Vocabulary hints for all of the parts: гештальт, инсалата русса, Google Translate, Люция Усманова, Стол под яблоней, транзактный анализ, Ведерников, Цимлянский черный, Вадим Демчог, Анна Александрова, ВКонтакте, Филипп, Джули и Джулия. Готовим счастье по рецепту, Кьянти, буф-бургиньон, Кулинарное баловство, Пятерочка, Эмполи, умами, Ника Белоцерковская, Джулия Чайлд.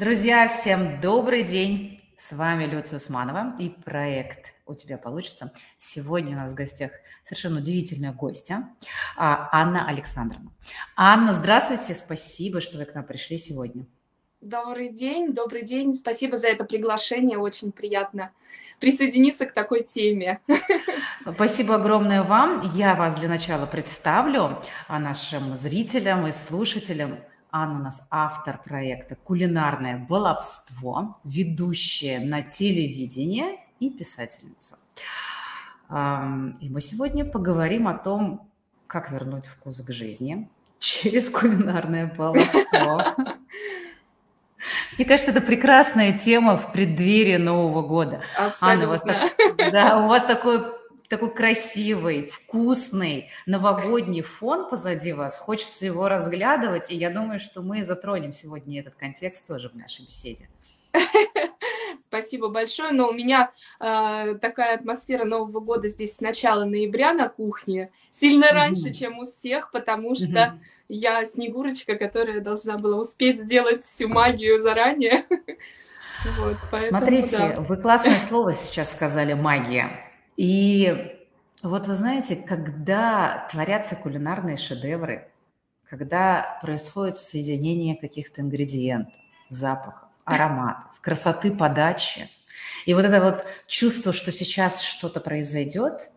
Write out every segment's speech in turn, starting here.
Друзья, всем добрый день! С вами Люция Усманова и проект «У тебя получится». Сегодня у нас в гостях совершенно удивительная гостья Анна Александровна. Анна, здравствуйте, спасибо, что вы к нам пришли сегодня. Добрый день, спасибо за это приглашение, очень приятно присоединиться к такой теме. Спасибо огромное вам, я вас для начала представлю нашим зрителям и слушателям. Анна у нас автор проекта «Кулинарное баловство», ведущая на телевидении и писательница. И мы сегодня поговорим о том, как вернуть вкус к жизни через кулинарное баловство. Мне кажется, это прекрасная тема в преддверии Нового года. Абсолютно. Анна, у вас такой красивый, вкусный новогодний фон позади вас. Хочется его разглядывать, и я думаю, что мы затронем сегодня этот контекст тоже в нашей беседе. Спасибо большое, но у меня такая атмосфера Нового года здесь с начала ноября на кухне, сильно раньше, чем у всех, потому что я Снегурочка, которая должна была успеть сделать всю магию заранее. Вот, поэтому, смотрите, вы классное слово сейчас сказали, магия. И вот вы знаете, когда творятся кулинарные шедевры, когда происходит соединение каких-то ингредиентов, запахов, ароматов, красоты подачи, и вот это вот чувство, что сейчас что-то произойдет,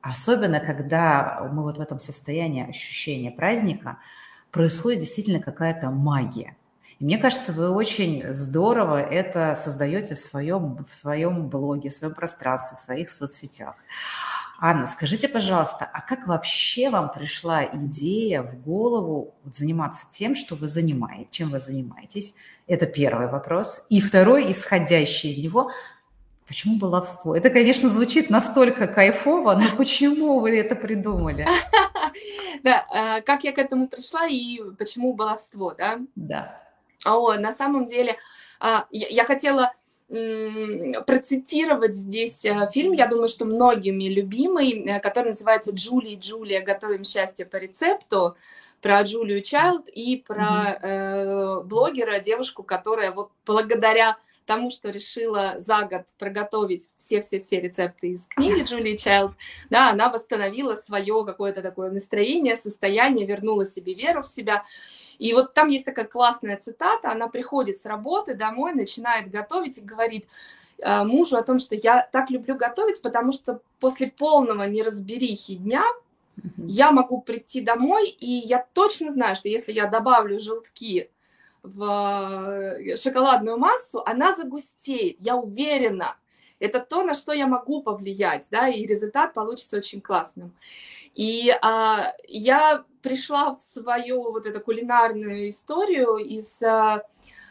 особенно когда мы вот в этом состоянии ощущения праздника, происходит действительно какая-то магия. И мне кажется, вы очень здорово это создаете в своем блоге, в своем пространстве, в своих соцсетях. Анна, скажите, пожалуйста, а как вообще вам пришла идея в голову заниматься тем, чем вы занимаетесь? Это первый вопрос. И второй, исходящий из него, почему баловство? Это, конечно, звучит настолько кайфово, но почему вы это придумали? Да, как я к этому пришла и почему баловство, да? Да. На самом деле, я хотела процитировать здесь фильм, я думаю, что многими любимый, который называется «Джули и Джулия. Готовим счастье по рецепту», про Джулию Чайлд и про блогера, девушку, которая вот благодаря тому, что решила за год проготовить все-все-все рецепты из книги Джулии Чайлд, да, она восстановила свое какое-то такое настроение, состояние, вернула себе веру в себя. И вот там есть такая классная цитата, она приходит с работы домой, начинает готовить и говорит мужу о том, что я так люблю готовить, потому что после полного неразберихи дня я могу прийти домой, и я точно знаю, что если я добавлю желтки в шоколадную массу, она загустеет, я уверена. Это то, на что я могу повлиять, да, и результат получится очень классным. И я пришла в свою вот эту кулинарную историю из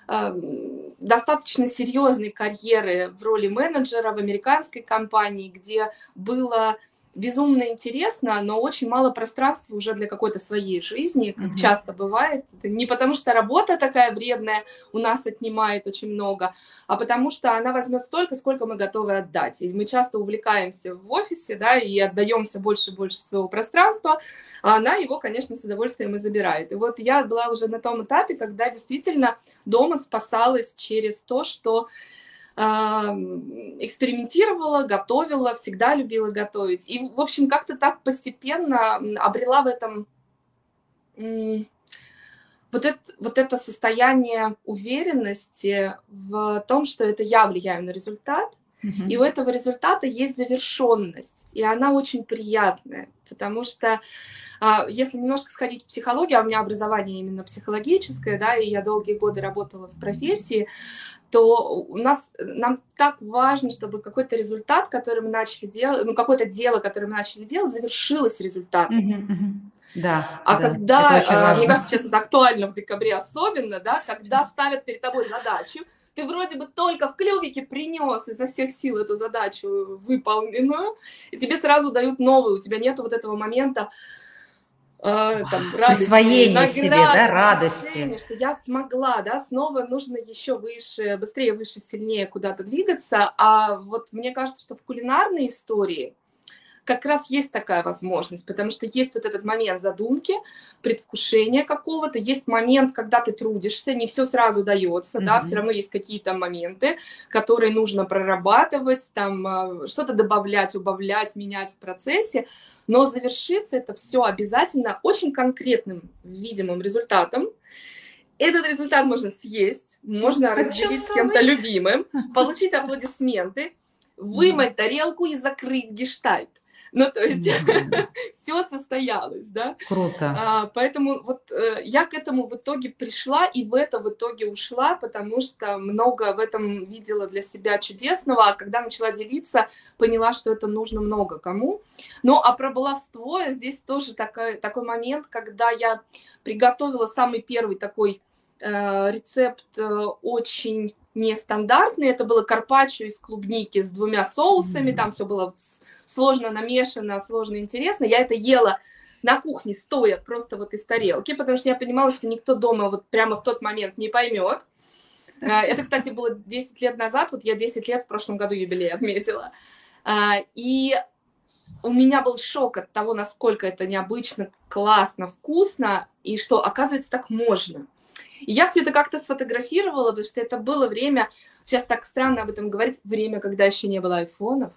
достаточно серьезной карьеры в роли менеджера в американской компании, где было безумно интересно, но очень мало пространства уже для какой-то своей жизни, как часто бывает. Это не потому, что работа такая вредная у нас отнимает очень много, а потому что она возьмет столько, сколько мы готовы отдать. И мы часто увлекаемся в офисе, да, и отдаемся больше и больше своего пространства, а она его, конечно, с удовольствием и забирает. И вот я была уже на том этапе, когда действительно дома спасалась через то, что экспериментировала, готовила, всегда любила готовить. И, в общем, как-то так постепенно обрела в этом вот это состояние уверенности в том, что это я влияю на результат, и у этого результата есть завершенность, и она очень приятная, потому что если немножко сходить в психологию, а у меня образование именно психологическое, да, и я долгие годы работала в профессии, то нам так важно, чтобы какой-то результат, который мы начали делать, какое-то дело, которое мы начали делать, завершилось результатом. Да. Когда, мне кажется, сейчас это актуально в декабре особенно, да, когда ставят перед тобой задачу, ты вроде бы только в клювике принес изо всех сил эту задачу выполненную, и тебе сразу дают новую, у тебя нет вот этого момента радости, присвоение себе, да, радости, что я смогла, да, снова нужно еще выше, быстрее, выше, сильнее куда-то двигаться. А вот мне кажется, что в кулинарной истории как раз есть такая возможность, потому что есть вот этот момент задумки, предвкушения какого-то, есть момент, когда ты трудишься, не все сразу дается, да, все равно есть какие-то моменты, которые нужно прорабатывать, там что-то добавлять, убавлять, менять в процессе, но завершится это все обязательно очень конкретным видимым результатом. Этот результат можно съесть, можно разделить с кем-то любимым, получить аплодисменты, вымыть тарелку и закрыть гештальт. Ну, то есть все состоялось, да? Круто. Поэтому вот я к этому в итоге пришла и в это в итоге ушла, потому что много в этом видела для себя чудесного, а когда начала делиться, поняла, что это нужно много кому. Ну, а про баловство здесь тоже такой момент, когда я приготовила самый первый такой рецепт очень нестандартный. Это было карпаччо из клубники с двумя соусами. Там все было сложно намешано, сложно интересно. Я это ела на кухне стоя просто вот из тарелки, потому что я понимала, что никто дома вот прямо в тот момент не поймет. Это, кстати, было 10 лет назад. Вот я 10 лет в прошлом году юбилей отметила. И у меня был шок от того, насколько это необычно, классно, вкусно, и что, оказывается, так можно. И я все это как-то сфотографировала, потому что это было время, сейчас так странно об этом говорить, время, когда еще не было айфонов.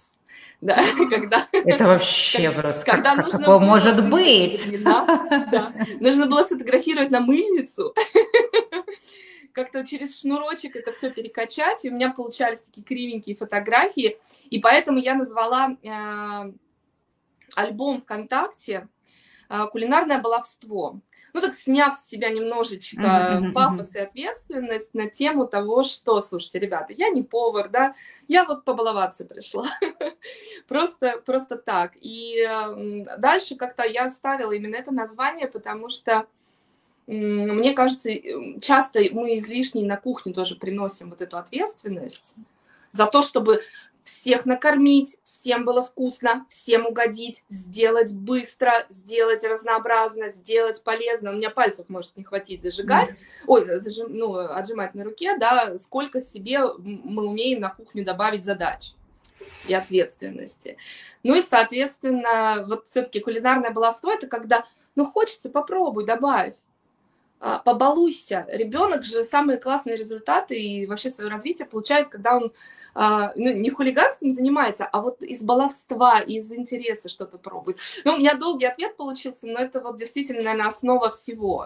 Да, когда, это вообще просто, когда как нужно было, может быть? Да, нужно было сфотографировать на мыльницу, как-то через шнурочек это все перекачать, и у меня получались такие кривенькие фотографии, и поэтому я назвала альбом ВКонтакте «Кулинарное баловство». Ну, так сняв с себя немножечко пафос и ответственность на тему того, что, слушайте, ребята, я не повар, да, я вот побаловаться пришла. Просто так. И дальше как-то я оставила именно это название, потому что, мне кажется, часто мы излишне на кухню тоже приносим вот эту ответственность за то, чтобы всех накормить, всем было вкусно, всем угодить, сделать быстро, сделать разнообразно, сделать полезно. У меня пальцев может не хватить зажигать, отжимать на руке, да, сколько себе мы умеем на кухню добавить задач и ответственности. Ну и, соответственно, вот все-таки кулинарное баловство – это когда, ну, хочется, попробуй, добавь. Побалуйся. Ребенок же самые классные результаты и вообще свое развитие получает, когда он не хулиганством занимается, а вот из баловства, из интереса что-то пробует. Ну, у меня долгий ответ получился, но это вот действительно, наверное, основа всего.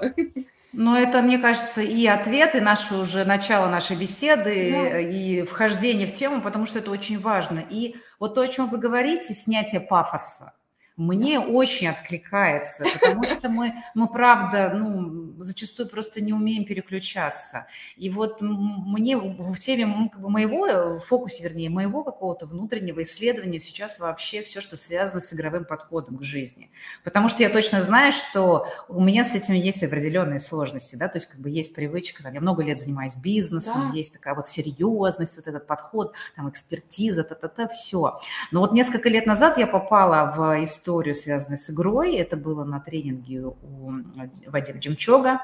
Но это, мне кажется, и ответ, и наше уже начало нашей беседы, и вхождение в тему, потому что это очень важно. И вот то, о чем вы говорите, снятие пафоса. Мне очень откликается, потому что мы правда, зачастую просто не умеем переключаться. И вот мне в теме моего какого-то внутреннего исследования сейчас вообще все, что связано с игровым подходом к жизни. Потому что я точно знаю, что у меня с этим есть определенные сложности, да, то есть есть привычка, я много лет занимаюсь бизнесом, есть такая вот серьезность, вот этот подход, там экспертиза, все. Но вот несколько лет назад я попала в историю, связанную с игрой. Это было на тренинге у Вадима Демчога.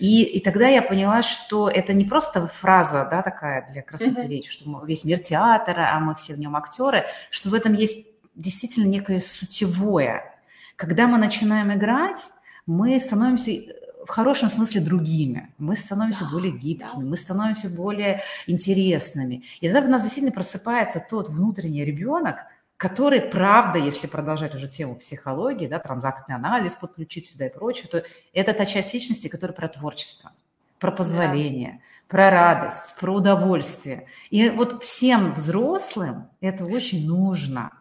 И тогда я поняла, что это не просто фраза, да, такая для красоты речи, что весь мир театра, а мы все в нем актеры, что в этом есть действительно некое сутевое. Когда мы начинаем играть, мы становимся в хорошем смысле другими. Мы становимся более гибкими, мы становимся более интересными. И тогда в нас действительно просыпается тот внутренний ребенок, который, правда, если продолжать уже тему психологии, да, транзактный анализ подключить сюда и прочее, то это та часть личности, которая про творчество, про позволение, про радость, про удовольствие. И вот всем взрослым это очень нужно.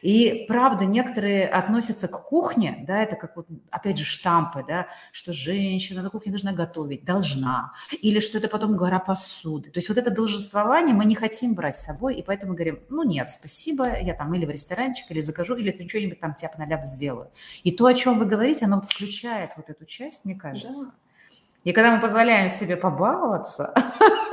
И, правда, некоторые относятся к кухне, да, это как, вот, опять же, штампы, да, что женщина на кухне должна готовить, должна, или что это потом гора посуды. То есть вот это долженствование мы не хотим брать с собой, и поэтому говорим, нет, спасибо, я там или в ресторанчик, или закажу, или ты что-нибудь там тяп-на-ляп сделаю. И то, о чем вы говорите, оно включает вот эту часть, мне кажется. Да. И когда мы позволяем себе побаловаться,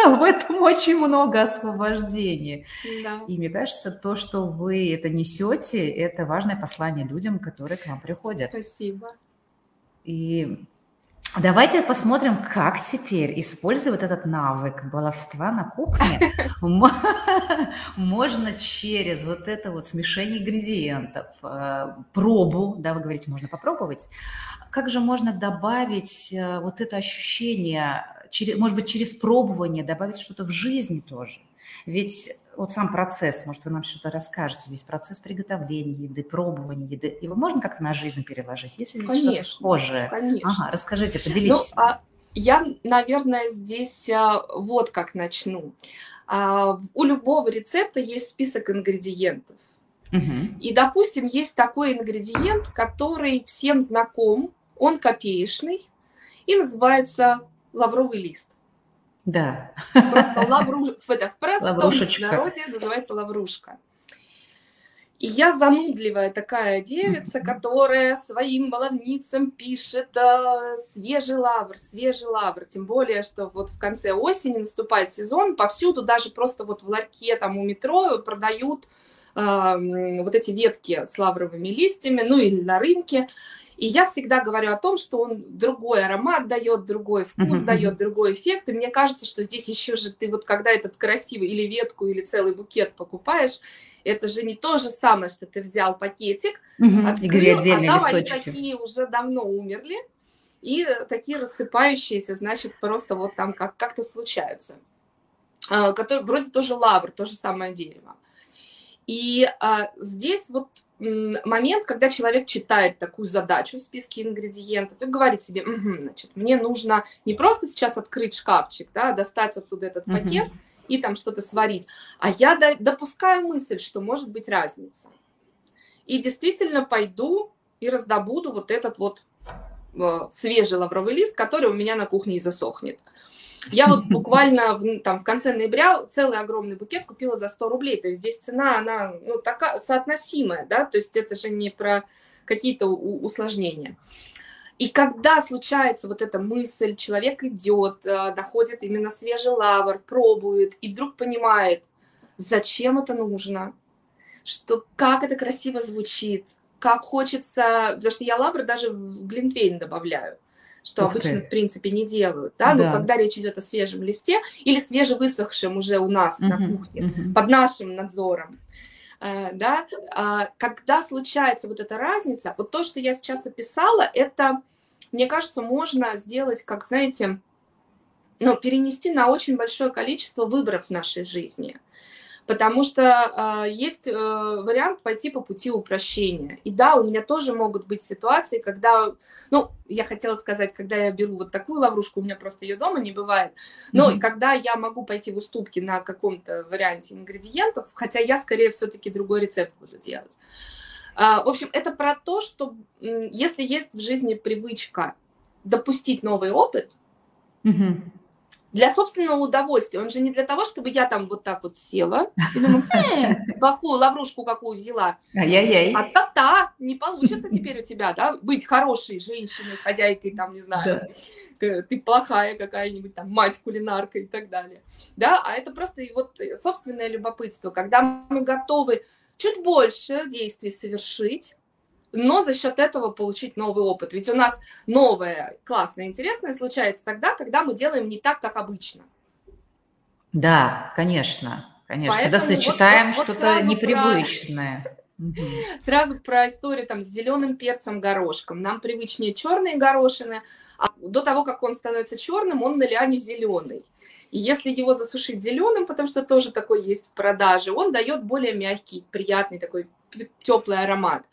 в этом очень много освобождения. Да. И мне кажется, то, что вы это несете, это важное послание людям, которые к вам приходят. Спасибо. И Давайте посмотрим, как теперь, используя вот этот навык баловства на кухне, можно через вот это вот смешение ингредиентов, пробу, да, вы говорите, можно попробовать, как же можно добавить вот это ощущение, может быть, через пробование добавить что-то в жизни тоже? Ведь вот сам процесс, может, вы нам что-то расскажете, здесь процесс приготовления еды, пробования еды, его можно как-то на жизнь переложить, если здесь что-то схожее? Конечно. Ага, расскажите, поделитесь. Ну, я, наверное, здесь вот как начну. У любого рецепта есть список ингредиентов. Угу. И, допустим, есть такой ингредиент, который всем знаком, он копеечный, и называется лавровый лист. Да. Просто в простом народе называется лаврушка. И я занудливая такая девица, которая своим баловницам пишет свежий лавр, свежий лавр. Тем более, что вот в конце осени наступает сезон, повсюду, даже просто вот в ларьке там у метро продают вот эти ветки с лавровыми листьями, ну или на рынке. И я всегда говорю о том, что он другой аромат дает, другой вкус дает, другой эффект. И мне кажется, что здесь еще же ты вот когда этот красивый или ветку, или целый букет покупаешь, это же не то же самое, что ты взял пакетик, открыл, а там они такие уже давно умерли, и такие рассыпающиеся, значит, просто вот там как-то случаются. Которые, вроде тоже лавр, то же самое дерево. И здесь вот момент, когда человек читает такую задачу в списке ингредиентов и говорит себе, значит, мне нужно не просто сейчас открыть шкафчик, да, достать оттуда этот пакет и там что-то сварить, а я допускаю мысль, что может быть разница. И действительно пойду и раздобуду вот этот вот свежий лавровый лист, который у меня на кухне и засохнет. Я вот буквально в конце ноября целый огромный букет купила за 100 рублей. То есть здесь цена, она такая соотносимая, да, то есть это же не про какие-то усложнения. И когда случается вот эта мысль, человек идет, доходит именно свежий лавр, пробует и вдруг понимает, зачем это нужно, что, как это красиво звучит, как хочется, потому что я лавр даже в глинтвейн добавляю, что обычно, в принципе, не делают, да? Да. Ну, когда речь идет о свежем листе или свежевысохшем уже у нас на кухне, под нашим надзором, да? Когда случается вот эта разница, вот то, что я сейчас описала, это, мне кажется, можно сделать, как, знаете, перенести на очень большое количество выборов в нашей жизни. Потому что есть вариант пойти по пути упрощения. И да, у меня тоже могут быть ситуации, когда, я хотела сказать, когда я беру вот такую лаврушку, у меня просто ее дома не бывает, но когда я могу пойти в уступки на каком-то варианте ингредиентов, хотя я, скорее, все-таки другой рецепт буду делать. В общем, это про то, что если есть в жизни привычка допустить новый опыт, для собственного удовольствия. Он же не для того, чтобы я там вот так вот села и думаю, плохую лаврушку какую взяла. Ай-яй-яй. А та-та, не получится теперь у тебя, да, быть хорошей женщиной, хозяйкой, там, не знаю, да. Ты плохая какая-нибудь, там, мать кулинарка и так далее. Да, а это просто и вот собственное любопытство, когда мы готовы чуть больше действий совершить, но за счет этого получить новый опыт. Ведь у нас новое, классное, интересное случается тогда, когда мы делаем не так, как обычно. Да, конечно, конечно. Поэтому когда сочетаем что-то непривычное. Сразу про историю там с зеленым перцем горошком. Нам привычнее черные горошины, а до того, как он становится черным, он на лиане зеленый. И если его засушить зеленым, потому что тоже такой есть в продаже, он дает более мягкий, приятный такой теплый аромат.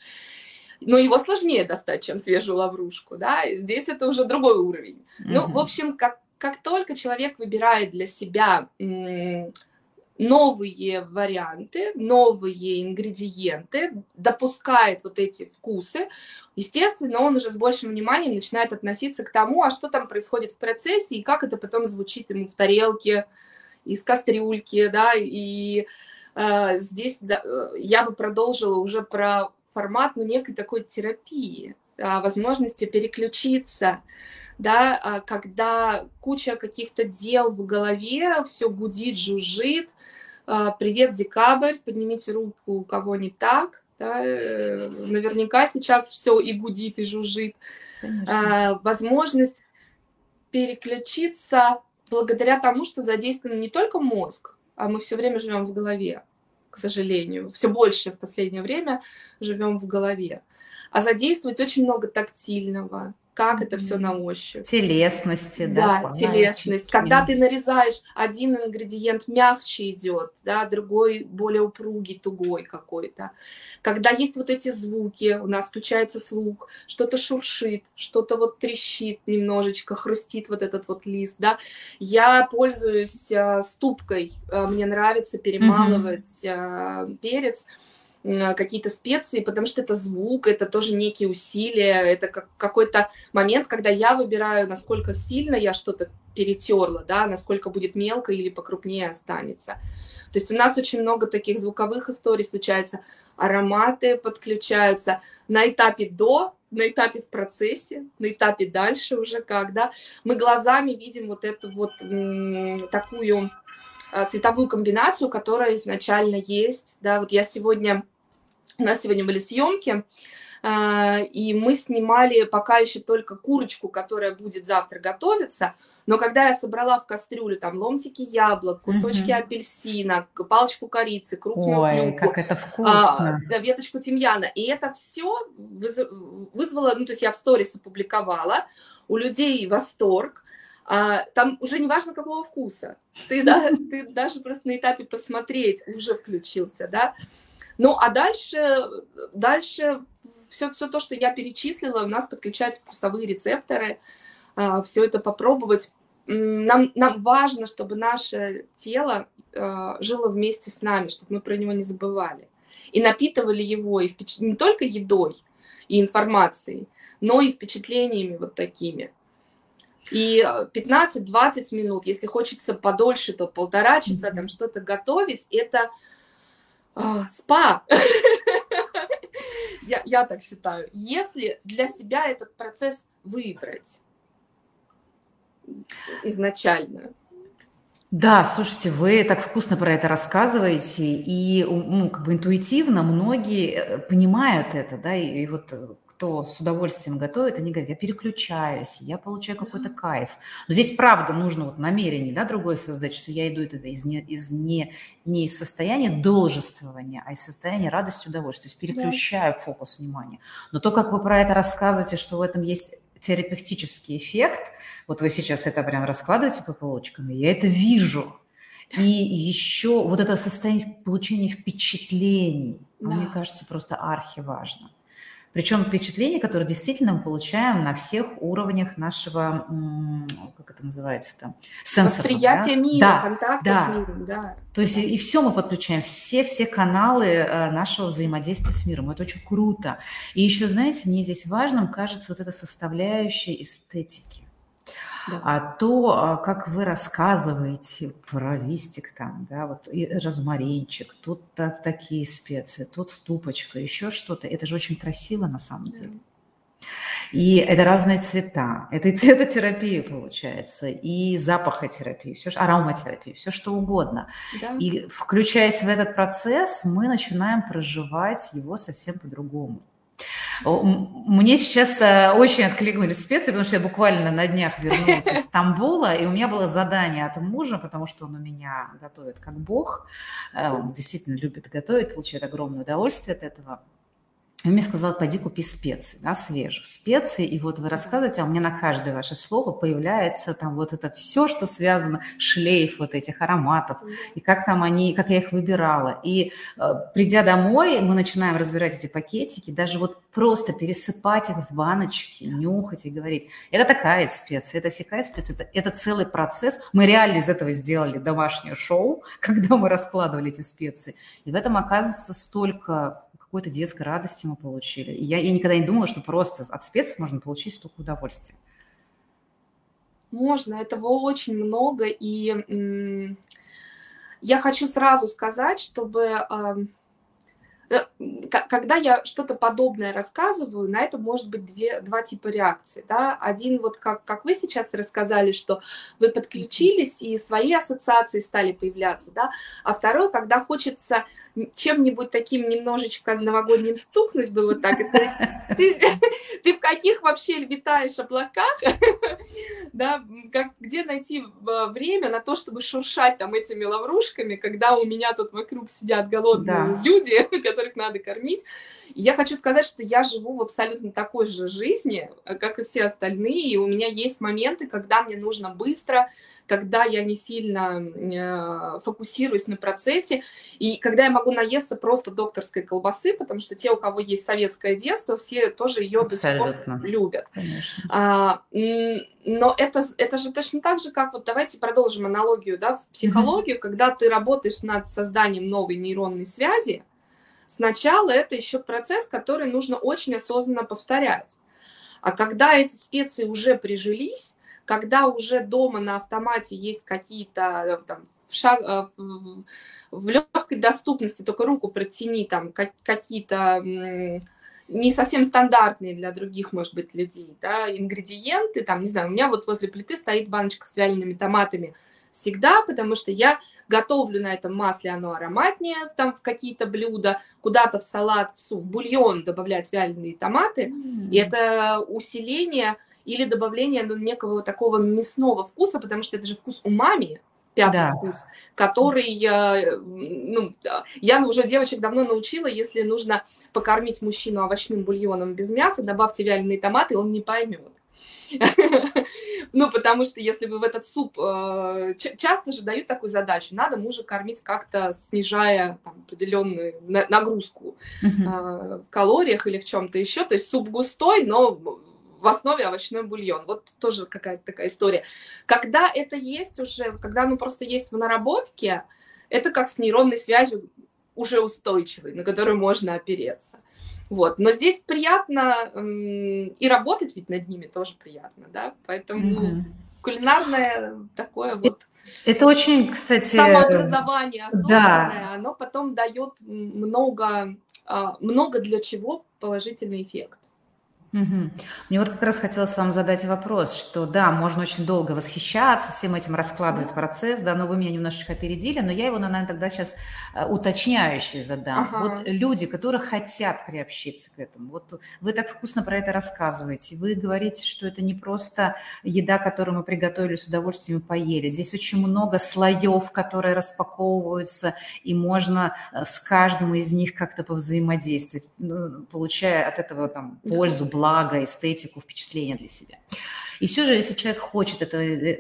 Но его сложнее достать, чем свежую лаврушку, да, и здесь это уже другой уровень. В общем, как только человек выбирает для себя новые варианты, новые ингредиенты, допускает вот эти вкусы, естественно, он уже с большим вниманием начинает относиться к тому, а что там происходит в процессе, и как это потом звучит ему в тарелке, из кастрюльки, да, и здесь да, я бы продолжила уже про формат, некой такой терапии, возможности переключиться, да, когда куча каких-то дел в голове, все гудит, жужжит, привет, декабрь, поднимите руку, у кого не так, да, наверняка сейчас все и гудит, и жужжит. Возможность переключиться благодаря тому, что задействован не только мозг, а мы все время живем в голове, к сожалению. Все больше в последнее время живем в голове. А задействовать очень много тактильного. Как это все на ощупь. Телесности, да. Да, телесность. Когда ты нарезаешь, один ингредиент мягче идет, да, другой более упругий, тугой какой-то. Когда есть вот эти звуки, у нас включается слух, что-то шуршит, что-то вот трещит немножечко, хрустит вот этот вот лист, да. Я пользуюсь ступкой, мне нравится перемалывать перец, какие-то специи, потому что это звук, это тоже некие усилия, это какой-то момент, когда я выбираю, насколько сильно я что-то перетерла, да, насколько будет мелко или покрупнее останется. То есть у нас очень много таких звуковых историй случается, ароматы подключаются на этапе до, на этапе в процессе, на этапе дальше уже как, да. Мы глазами видим вот эту вот такую цветовую комбинацию, которая изначально есть, да, вот я сегодня, у нас сегодня были съемки, и мы снимали пока еще только курочку, которая будет завтра готовиться, но когда я собрала в кастрюлю там ломтики яблок, кусочки апельсина, палочку корицы, крупную клюкву, веточку тимьяна, и это все вызвало, ну, то есть я в сторис опубликовала, у людей восторг. Там уже не важно, какого вкуса, ты, да, ты даже просто на этапе посмотреть уже включился, да. Ну, а дальше все то, что я перечислила, у нас подключаются вкусовые рецепторы, все это попробовать. Нам важно, чтобы наше тело жило вместе с нами, чтобы мы про него не забывали. И напитывали его и не только едой и информацией, но и впечатлениями вот такими. И 15-20 минут, если хочется подольше, то полтора часа там что-то готовить, это спа. Я так считаю. Если для себя этот процесс выбрать изначально. Да, слушайте, вы так вкусно про это рассказываете, и ну, как бы интуитивно многие понимают это, да, и вот... кто с удовольствием готовит, они говорят, я переключаюсь, я получаю какой-то кайф. Но здесь, правда, нужно вот намерение, да, другое создать, что я иду это не из состояния должествования, а из состояния радости, удовольствия. То есть переключаю фокус внимания. Но то, как вы про это рассказываете, что в этом есть терапевтический эффект, вот вы сейчас это прям раскладываете по полочкам, я это вижу. И еще вот это состояние получения впечатлений, мне кажется, просто архиважно. Причем впечатления, которые действительно мы получаем на всех уровнях нашего, как это называется там, сенсора. Восприятие мира, контакта с миром, да. То есть и все мы подключаем, все каналы нашего взаимодействия с миром. Это очень круто. И еще, знаете, мне здесь важным кажется вот эта составляющая эстетики. Да. А то, как вы рассказываете про листик там, да, вот и розмаринчик, тут такие специи, тут ступочка, еще что-то. Это же очень красиво на самом деле. И это разные цвета, это и цветотерапия получается, и запахотерапия, все, ароматерапия, все что угодно. Да. И включаясь в этот процесс, мы начинаем проживать его совсем по-другому. Мне сейчас очень откликнулись специи, потому что я буквально на днях вернулась из Стамбула, и у меня было задание от мужа, потому что он у меня готовит как бог, он действительно любит готовить, получает огромное удовольствие от этого. Он мне сказал, пойди купи специи, да, свежих специй, и вот вы рассказываете, а у меня на каждое ваше слово появляется там вот это все, что связано, шлейф вот этих ароматов, и как там они, как я их выбирала. И придя домой, мы начинаем разбирать эти пакетики, даже вот просто пересыпать их в баночки, нюхать и говорить, это такая специя, это всякая специя, это целый процесс. Мы реально из этого сделали домашнее шоу, когда мы раскладывали эти специи, и в этом оказывается столько... какой-то детской радости мы получили. И я никогда не думала, что просто от специй можно получить столько удовольствия. Можно, этого очень много. И я хочу сразу сказать, чтобы Когда я что-то подобное рассказываю, на это может быть два типа реакции. Да? Один, вот как вы сейчас рассказали, что вы подключились и свои ассоциации стали появляться. Да? А второй, когда хочется чем-нибудь таким немножечко новогодним стукнуть бы вот так и сказать, ты в каких вообще витаешь облаках? Да? Где найти время на то, чтобы шуршать там этими лаврушками, когда у меня тут вокруг сидят голодные люди, которых надо кормить. И я хочу сказать, что я живу в абсолютно такой же жизни, как и все остальные, и у меня есть моменты, когда мне нужно быстро, когда я не сильно фокусируюсь на процессе, и когда я могу наесться просто докторской колбасы, потому что те, у кого есть советское детство, все тоже ее до сих пор любят. Но это же точно так же, как вот давайте продолжим аналогию, да, в психологию, когда ты работаешь над созданием новой нейронной связи. Сначала это еще процесс, который нужно очень осознанно повторять. А когда эти специи уже прижились, когда уже дома на автомате есть какие-то там, в легкой доступности, только руку протяни, там какие-то не совсем стандартные для других, может быть, людей, да, ингредиенты, там, не знаю, у меня вот возле плиты стоит баночка с вялеными томатами, всегда, потому что я готовлю на этом масле, оно ароматнее, там в какие-то блюда, куда-то в салат, в суп, в бульон добавлять вяленые томаты, и это усиление или добавление некого такого мясного вкуса, потому что это же вкус умами, пятый вкус, который, ну, я уже девочек давно научила, если нужно покормить мужчину овощным бульоном без мяса, добавьте вяленые томаты, он не поймет. Ну, потому что если вы в этот суп... Часто же дают такую задачу. Надо мужа кормить как-то, снижая там, определенную нагрузку в калориях или в чем-то еще. То есть суп густой, но в основе овощной бульон. Вот тоже какая-то такая история. Когда это есть уже, когда оно просто есть в наработке, это как с нейронной связью уже устойчивой, на которую можно опереться. Вот. Но здесь приятно, и работать ведь над ними тоже приятно, да, поэтому кулинарное такое вот... Это очень, кстати... Самообразование осознанное, оно потом дает много для чего положительный эффект. Мне вот как раз хотелось вам задать вопрос, что да, можно очень долго восхищаться, всем этим раскладывать процесс, да, но вы меня немножечко опередили, но я его, наверное, тогда сейчас уточняюще задам. Вот люди, которые хотят приобщиться к этому, вот вы так вкусно про это рассказываете, вы говорите, что это не просто еда, которую мы приготовили с удовольствием и поели, здесь очень много слоев, которые распаковываются, и можно с каждым из них как-то повзаимодействовать, получая от этого там пользу, благо, эстетику, впечатление для себя. И все же, если человек хочет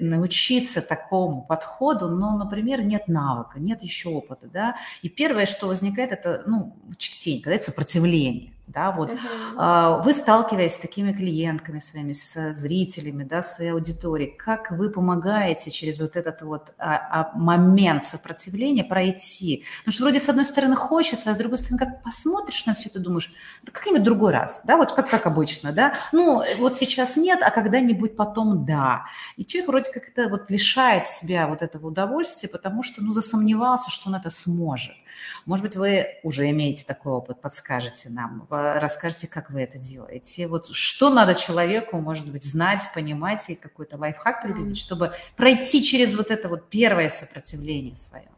научиться такому подходу, но, например, нет навыка, нет еще опыта, да, и первое, что возникает, это, ну, частенько, это сопротивление. Да, вот. Вы, сталкиваясь с такими клиентками своими, со зрителями, да, с аудиторией, как вы помогаете через вот этот вот момент сопротивления пройти? Потому что вроде с одной стороны хочется, а с другой стороны как посмотришь на все это, думаешь, да как-нибудь другой раз, да, вот как обычно, да, ну вот сейчас нет, а когда-нибудь потом да. И человек вроде как это вот лишает себя вот этого удовольствия, потому что, ну, засомневался, что он это сможет. Может быть, вы уже имеете такой опыт, подскажете нам, расскажите, как вы это делаете. Вот что надо человеку, может быть, знать, понимать и какой-то лайфхак придумать, чтобы пройти через вот это вот первое сопротивление свое?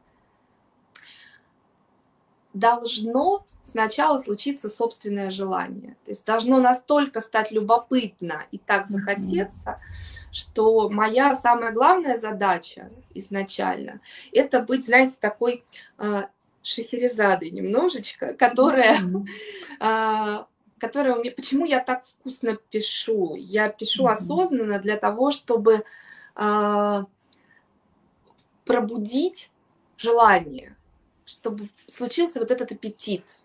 Должно сначала случиться собственное желание. То есть должно настолько стать любопытно и так захотеться, что моя самая главная задача изначально – это быть, знаете, такой... Шахерезадой немножечко, которая у меня... Почему я так вкусно пишу? Я пишу осознанно для того, чтобы пробудить желание, чтобы случился вот этот аппетит.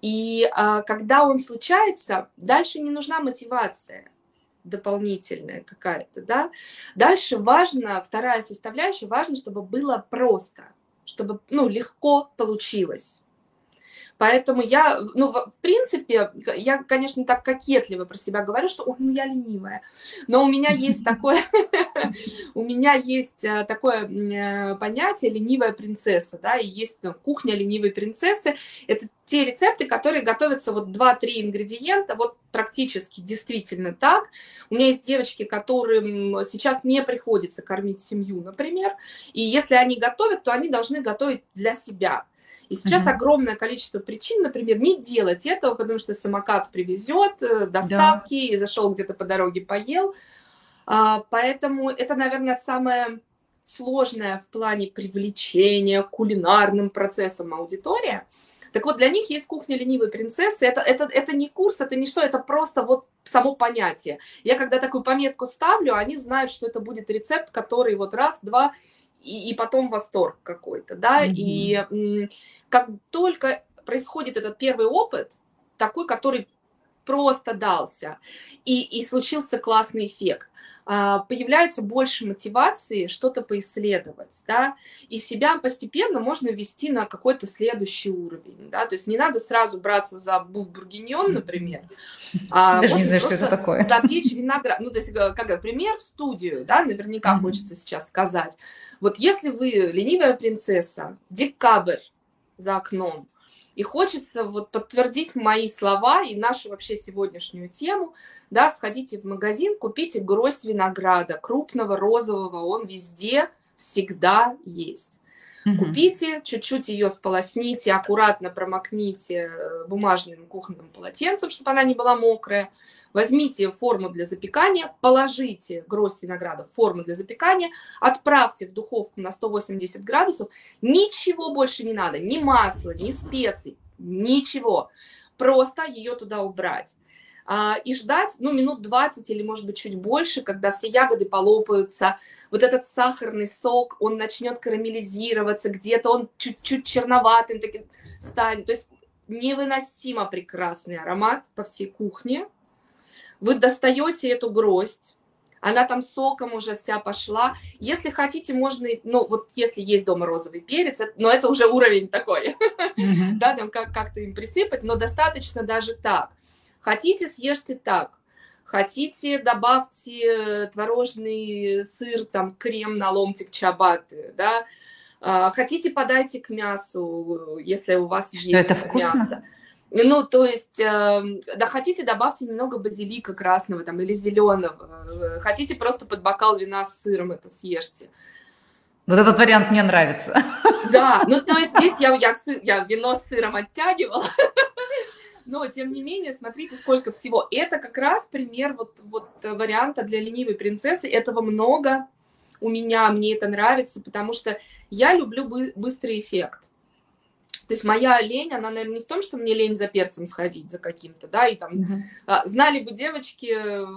И когда он случается, дальше не нужна мотивация дополнительная какая-то, да? Дальше важно, вторая составляющая, важно, чтобы было просто, чтобы, ну, легко получилось. Поэтому я, ну, в принципе, я, конечно, так кокетливо про себя говорю, что, ой, ну, я ленивая. Но у меня есть такое, понятие ленивая принцесса, да, и есть кухня ленивой принцессы. Это те рецепты, которые готовятся вот 2-3 ингредиента, вот практически действительно так. У меня есть девочки, которым сейчас не приходится кормить семью, например, и если они готовят, то они должны готовить для себя. И сейчас огромное количество причин, например, не делать этого, потому что самокат привезет, доставки, и зашел где-то по дороге, поел. Поэтому это, наверное, самое сложное в плане привлечения кулинарным процессом аудитории. Так вот, для них есть кухня ленивой принцессы. Это не курс, это не что, это просто вот само понятие. Я когда такую пометку ставлю, они знают, что это будет рецепт, который вот раз-два... И потом восторг какой-то, да, и как только происходит этот первый опыт, такой, который просто дался, и случился классный эффект, появляется больше мотивации что-то поисследовать, да, и себя постепенно можно ввести на какой-то следующий уровень, да, то есть не надо сразу браться за буф-бургиньон, например, даже не знаю, что это такое. Запечь виноград, ну, то есть, как пример в студию, да, наверняка хочется сейчас сказать, вот если вы ленивая принцесса, декабрь за окном, и хочется вот подтвердить мои слова и нашу вообще сегодняшнюю тему. Да, сходите в магазин, купите гроздь винограда, крупного, розового, он везде всегда есть. Купите, чуть-чуть ее сполосните, аккуратно промокните бумажным кухонным полотенцем, чтобы она не была мокрая. Возьмите форму для запекания, положите гроздь винограда в форму для запекания, отправьте в духовку на 180 градусов. Ничего больше не надо, ни масла, ни специй, ничего. Просто ее туда убрать. И ждать, ну, минут 20 или, может быть, чуть больше, когда все ягоды полопаются, вот этот сахарный сок, он начнет карамелизироваться, где-то он чуть-чуть черноватым таким станет. То есть невыносимо прекрасный аромат по всей кухне. Вы достаете эту гроздь, она там соком уже вся пошла. Если хотите, можно, ну, вот если есть дома розовый перец, но это уже уровень такой, да, там как-то им присыпать, но достаточно даже так. Хотите, съешьте так. Хотите, добавьте творожный сыр, там, крем на ломтик чиабатты, да. Хотите, подайте к мясу, если у вас есть это вкусно? Мясо. Ну, то есть, да, хотите, добавьте немного базилика красного там, или зеленого. Хотите, просто под бокал вина с сыром это съешьте. Вот этот вариант мне нравится. Да, ну, то есть здесь я вино с сыром оттягивала. Но, тем не менее, смотрите, сколько всего. Это как раз пример вот варианта для ленивой принцессы. Этого много у меня, мне это нравится, потому что я люблю быстрый эффект. То есть моя лень, она, наверное, не в том, что мне лень за перцем сходить, за каким-то, да, и там, знали бы девочки,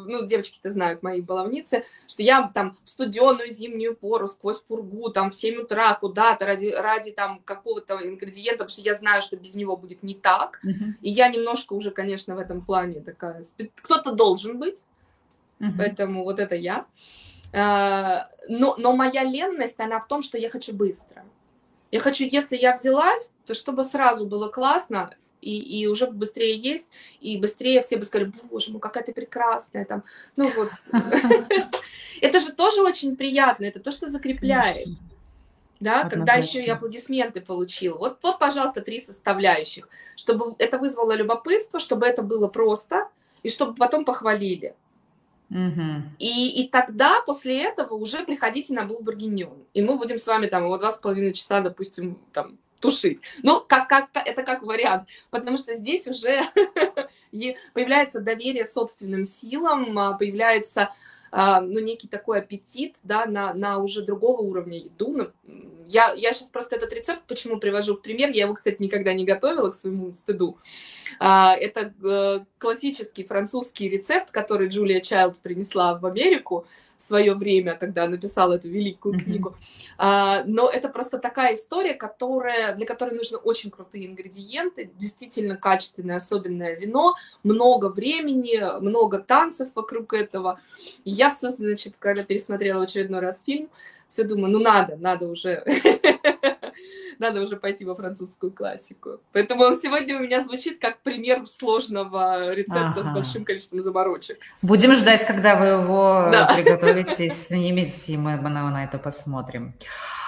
ну, девочки-то знают, мои баловницы, что я там в студеную зимнюю пору, сквозь пургу, там, в 7 утра куда-то ради там какого-то ингредиента, потому что я знаю, что без него будет не так, и я немножко уже, конечно, в этом плане такая, кто-то должен быть, поэтому вот это я. Но моя ленность, она в том, что я хочу быстро. Я хочу, если я взялась, то чтобы сразу было классно, и уже быстрее есть, и быстрее все бы сказали, боже мой, какая ты прекрасная, там, ну вот. Это же тоже очень приятно, это то, что закрепляет, да, когда еще и аплодисменты получил. Вот, пожалуйста, 3 составляющих, чтобы это вызвало любопытство, чтобы это было просто, и чтобы потом похвалили. И тогда, после этого, уже приходите на буф-бургиньон. И мы будем с вами там его 2,5 часа, допустим, там, тушить. Ну, это как вариант. Потому что здесь уже появляется доверие собственным силам, появляется, ну, некий такой аппетит, да, на уже другого уровня еду. Я сейчас просто этот рецепт, почему привожу в пример, я его, кстати, никогда не готовила, к своему стыду. Это классический французский рецепт, который Джулия Чайлд принесла в Америку в свое время, когда написала эту великую книгу. Но это просто такая история, для которой нужны очень крутые ингредиенты, действительно качественное, особенное вино, много времени, много танцев вокруг этого. И я все, значит, когда пересмотрела в очередной раз фильм, все думаю, ну надо уже надо уже пойти во французскую классику. Поэтому сегодня у меня звучит как пример сложного рецепта с большим количеством заморочек. Будем ждать, когда вы его приготовите и снимете, и мы на это посмотрим.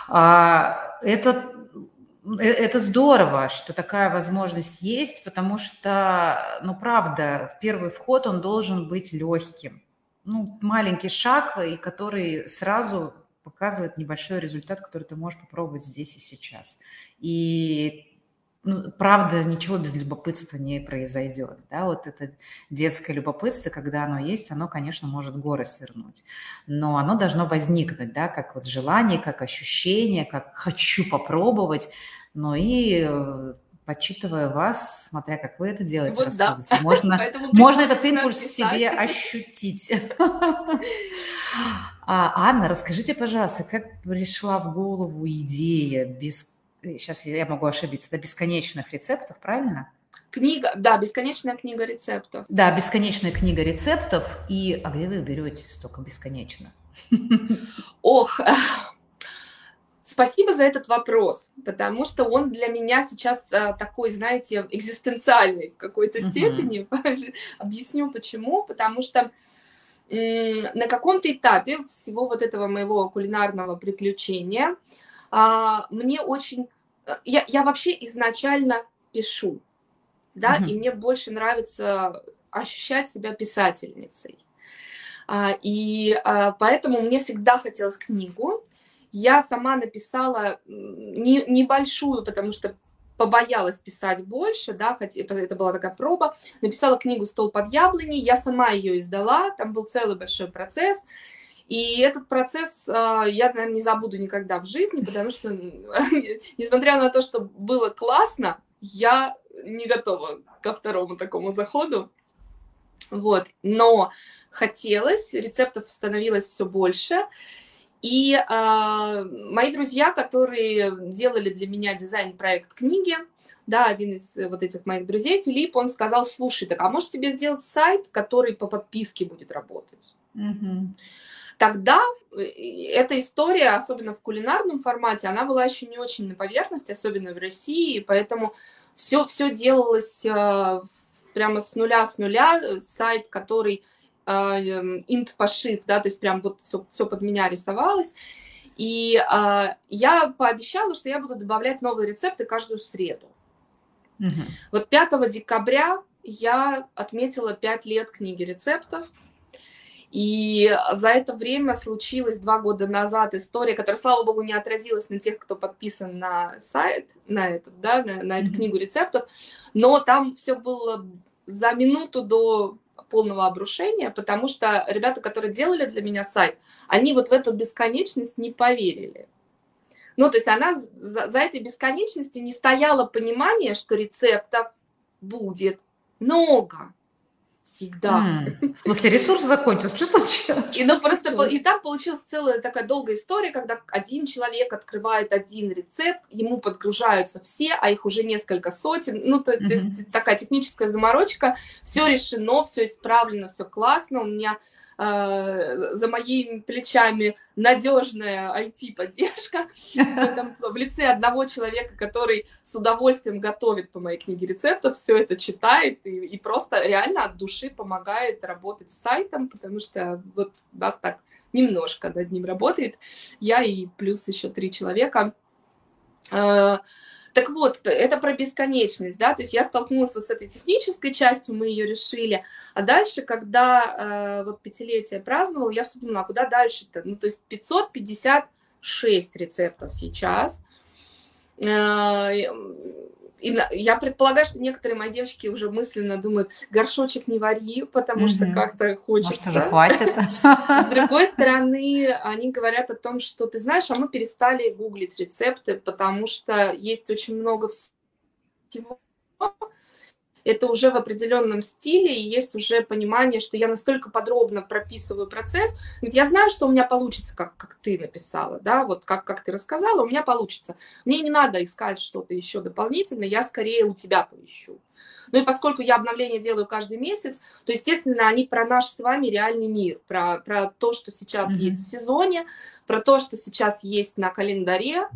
Это здорово, что такая возможность есть, потому что, ну, правда, первый вход, он должен быть легким. Ну, маленький шаг, и который сразу показывает небольшой результат, который ты можешь попробовать здесь и сейчас. И, ну, правда, ничего без любопытства не произойдет. Да? Вот это детское любопытство, когда оно есть, оно, конечно, может горы свернуть. Но оно должно возникнуть, да, как вот желание, как ощущение, как «хочу попробовать». Ну и, подсчитывая вас, смотря как вы это делаете, вот можно этот импульс в себе ощутить. Анна, расскажите, пожалуйста, как пришла в голову идея без... Сейчас я могу ошибиться, да, бесконечных рецептов, правильно? Книга, да, бесконечная книга рецептов. Да, бесконечная книга рецептов. И, а где вы берете столько бесконечно? Ох, спасибо за этот вопрос, потому что он для меня сейчас такой, знаете, экзистенциальный в какой-то степени. Объясню почему, потому что на каком-то этапе всего вот этого моего кулинарного приключения мне очень... Я вообще изначально пишу, да, и мне больше нравится ощущать себя писательницей. И поэтому мне всегда хотелось книгу. Я сама написала небольшую, потому что побоялась писать больше, да, хотя это была такая проба. Написала книгу «Стол под яблоней», я сама ее издала, там был целый большой процесс. И этот процесс я, наверное, не забуду никогда в жизни, потому что, несмотря на то, что было классно, я не готова ко второму такому заходу. Вот. Но хотелось, рецептов становилось все больше. И мои друзья, которые делали для меня дизайн-проект книги, да, один из вот этих моих друзей, Филипп, он сказал: слушай, так а может тебе сделать сайт, который по подписке будет работать? Тогда эта история, особенно в кулинарном формате, она была еще не очень на поверхности, особенно в России, поэтому все делалось прямо с нуля, сайт, который... инт-пошив, да, то есть прям вот все под меня рисовалось, и я пообещала, что я буду добавлять новые рецепты каждую среду. Вот 5 декабря я отметила 5 лет книги рецептов, и за это время случилась 2 года назад история, которая, слава богу, не отразилась на тех, кто подписан на сайт, на этот, да, на эту книгу рецептов, но там все было за минуту до полного обрушения, потому что ребята, которые делали для меня сайт, они вот в эту бесконечность не поверили. Ну, то есть она за этой бесконечностью не стояло понимание, что рецептов будет много. Всегда. В смысле, ресурс закончился? Что случилось? И, ну, просто, и там получилась целая такая долгая история, когда один человек открывает один рецепт, ему подгружаются все, а их уже несколько сотен. Ну, то есть такая техническая заморочка. Все решено, все исправлено, все классно. У меня за моими плечами надежная IT-поддержка в лице одного человека, который с удовольствием готовит по моей книге рецептов, все это читает и просто реально от души помогает работать с сайтом, потому что вот нас так немножко над ним работает. Я и плюс еще 3 человека. Так вот, это про бесконечность, да, то есть я столкнулась вот с этой технической частью, мы ее решили, а дальше, когда вот 5-летие праздновала, я все думала, а куда дальше-то? Ну, то есть 556 рецептов сейчас, и я предполагаю, что некоторые мои девочки уже мысленно думают: горшочек не вари, потому что как-то хочется. Может, уже хватит. С другой стороны, они говорят о том, что, ты знаешь, а мы перестали гуглить рецепты, потому что есть очень много всего. Это уже в определенном стиле, и есть уже понимание, что я настолько подробно прописываю процесс. Ведь я знаю, что у меня получится, как ты написала, да, вот как ты рассказала, у меня получится. Мне не надо искать что-то еще дополнительно, я скорее у тебя поищу. Ну и поскольку я обновления делаю каждый месяц, то, естественно, они про наш с вами реальный мир, про то, что сейчас есть в сезоне, про то, что сейчас есть на календаре.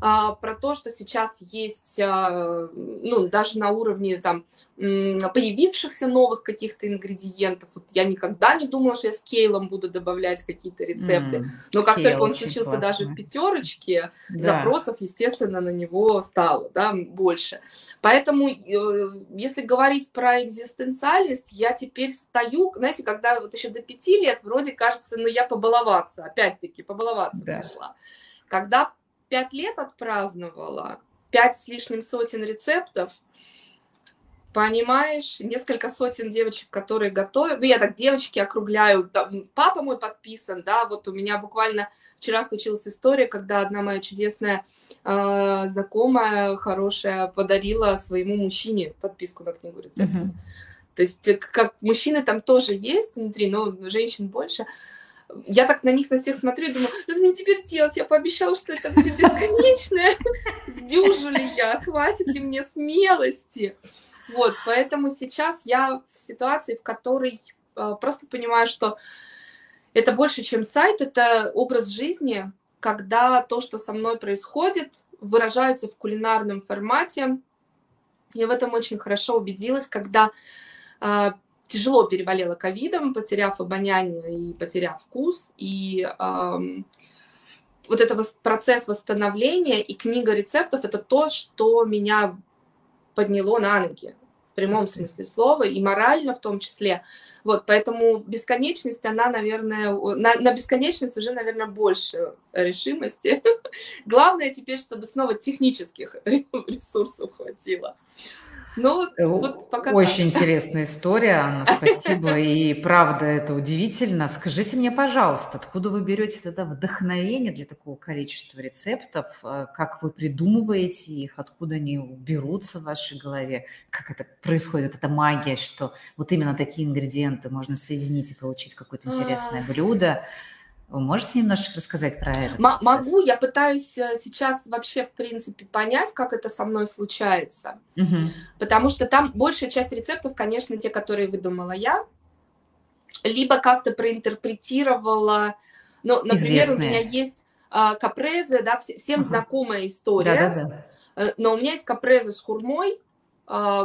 про то, что сейчас есть, ну, даже на уровне там появившихся новых каких-то ингредиентов. Вот я никогда не думала, что я с кейлом буду добавлять какие-то рецепты. Но как только он случился классный. Даже в пятерочке, да. запросов, естественно, на него стало, да, больше. Поэтому, если говорить про экзистенциальность, я теперь стою, знаете, когда вот еще до 5 лет, вроде кажется, ну, я побаловаться, опять-таки, побаловаться да. пришла. Когда 5 лет отпраздновала, 5 с лишним сотен рецептов, понимаешь, несколько сотен девочек, которые готовят, ну, я так девочки округляю, там, папа мой подписан, да, вот у меня буквально вчера случилась история, когда одна моя чудесная знакомая, хорошая, подарила своему мужчине подписку на книгу рецептов. То есть, как мужчины там тоже есть внутри, но женщин больше. Я так на них на всех смотрю и думаю, что мне теперь делать? Я пообещала, что это будет бесконечное. Сдюжу ли я? Хватит ли мне смелости? Вот, поэтому сейчас я в ситуации, в которой просто понимаю, что это больше, чем сайт, это образ жизни, когда то, что со мной происходит, выражается в кулинарном формате. Я в этом очень хорошо убедилась, когда... тяжело переболела ковидом, потеряв обоняние и потеряв вкус. И вот этот процесс восстановления и книга рецептов – это то, что меня подняло на ноги в прямом смысле слова, и морально в том числе. Вот, поэтому бесконечность, она, наверное, на бесконечность уже, наверное, больше решимости. Главное теперь, чтобы снова технических ресурсов хватило. Ну, вот пока очень так. Интересная история, Анна, спасибо, и правда это удивительно. Скажите мне, пожалуйста, откуда вы берете тогда вдохновение для такого количества рецептов, как вы придумываете их, откуда они берутся в вашей голове, как это происходит, эта магия, что вот именно такие ингредиенты можно соединить и получить какое-то интересное блюдо. Вы можете немножечко рассказать про это? Могу, я пытаюсь сейчас вообще, в принципе, понять, как это со мной случается. Потому что там большая часть рецептов, конечно, те, которые выдумала я, либо как-то проинтерпретировала. Ну, например, известные. У меня есть капрезы, да, всем знакомая история. Да-да-да. Но у меня есть капрезы с хурмой,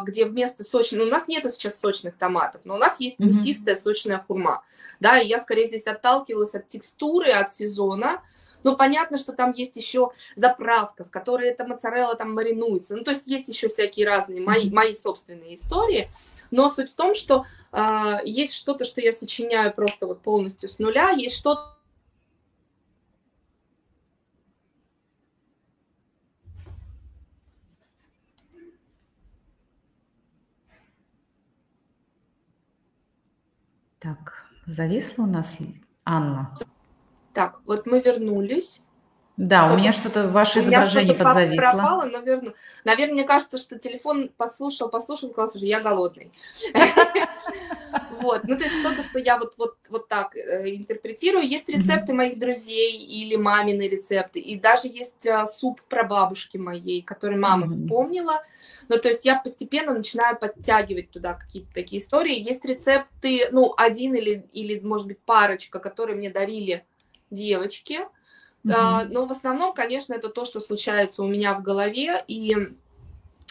где вместо сочных, ну, у нас нету сейчас сочных томатов, но у нас есть мясистая сочная хурма, да, и я скорее здесь отталкивалась от текстуры, от сезона, но понятно, что там есть еще заправка, в которой эта моцарелла там маринуется, ну, то есть есть еще всякие разные мои собственные истории, но суть в том, что есть что-то, что я сочиняю просто вот полностью с нуля, есть что-то, так, зависла у нас Анна. Так, вот мы вернулись. Да, у меня что-то ваше изображение подзависло. Пропало, но верну. Наверное, мне кажется, что телефон послушал, сказал, что я голодный. Вот, ну то есть что-то, что я вот так интерпретирую. Есть рецепты моих друзей или мамины рецепты. И даже есть суп прабабушки моей, который мама вспомнила. Ну то есть я постепенно начинаю подтягивать туда какие-то такие истории. Есть рецепты, ну один или может быть парочка, которые мне дарили девочки. Но в основном, конечно, это то, что случается у меня в голове, и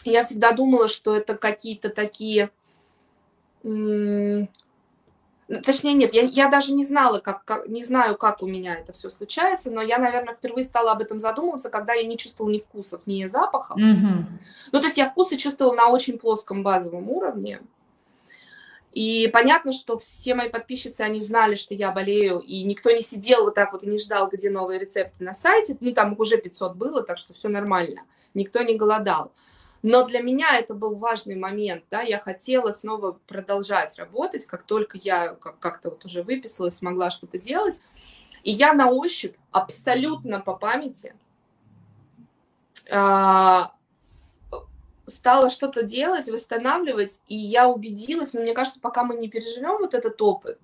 я всегда думала, что это какие-то такие... Точнее, нет, я даже не знала, не знаю, как у меня это все случается, но я, наверное, впервые стала об этом задумываться, когда я не чувствовала ни вкусов, ни запахов. Ну, то есть я вкусы чувствовала на очень плоском базовом уровне. И понятно, что все мои подписчицы, они знали, что я болею, и никто не сидел вот так вот и не ждал, где новые рецепты на сайте. Ну, там их уже 500 было, так что все нормально, никто не голодал. Но для меня это был важный момент, да, я хотела снова продолжать работать, как только я как-то вот уже выписалась, смогла что-то делать. И я на ощупь, абсолютно по памяти, стала что-то делать, восстанавливать, и я убедилась, но мне кажется, пока мы не переживем вот этот опыт,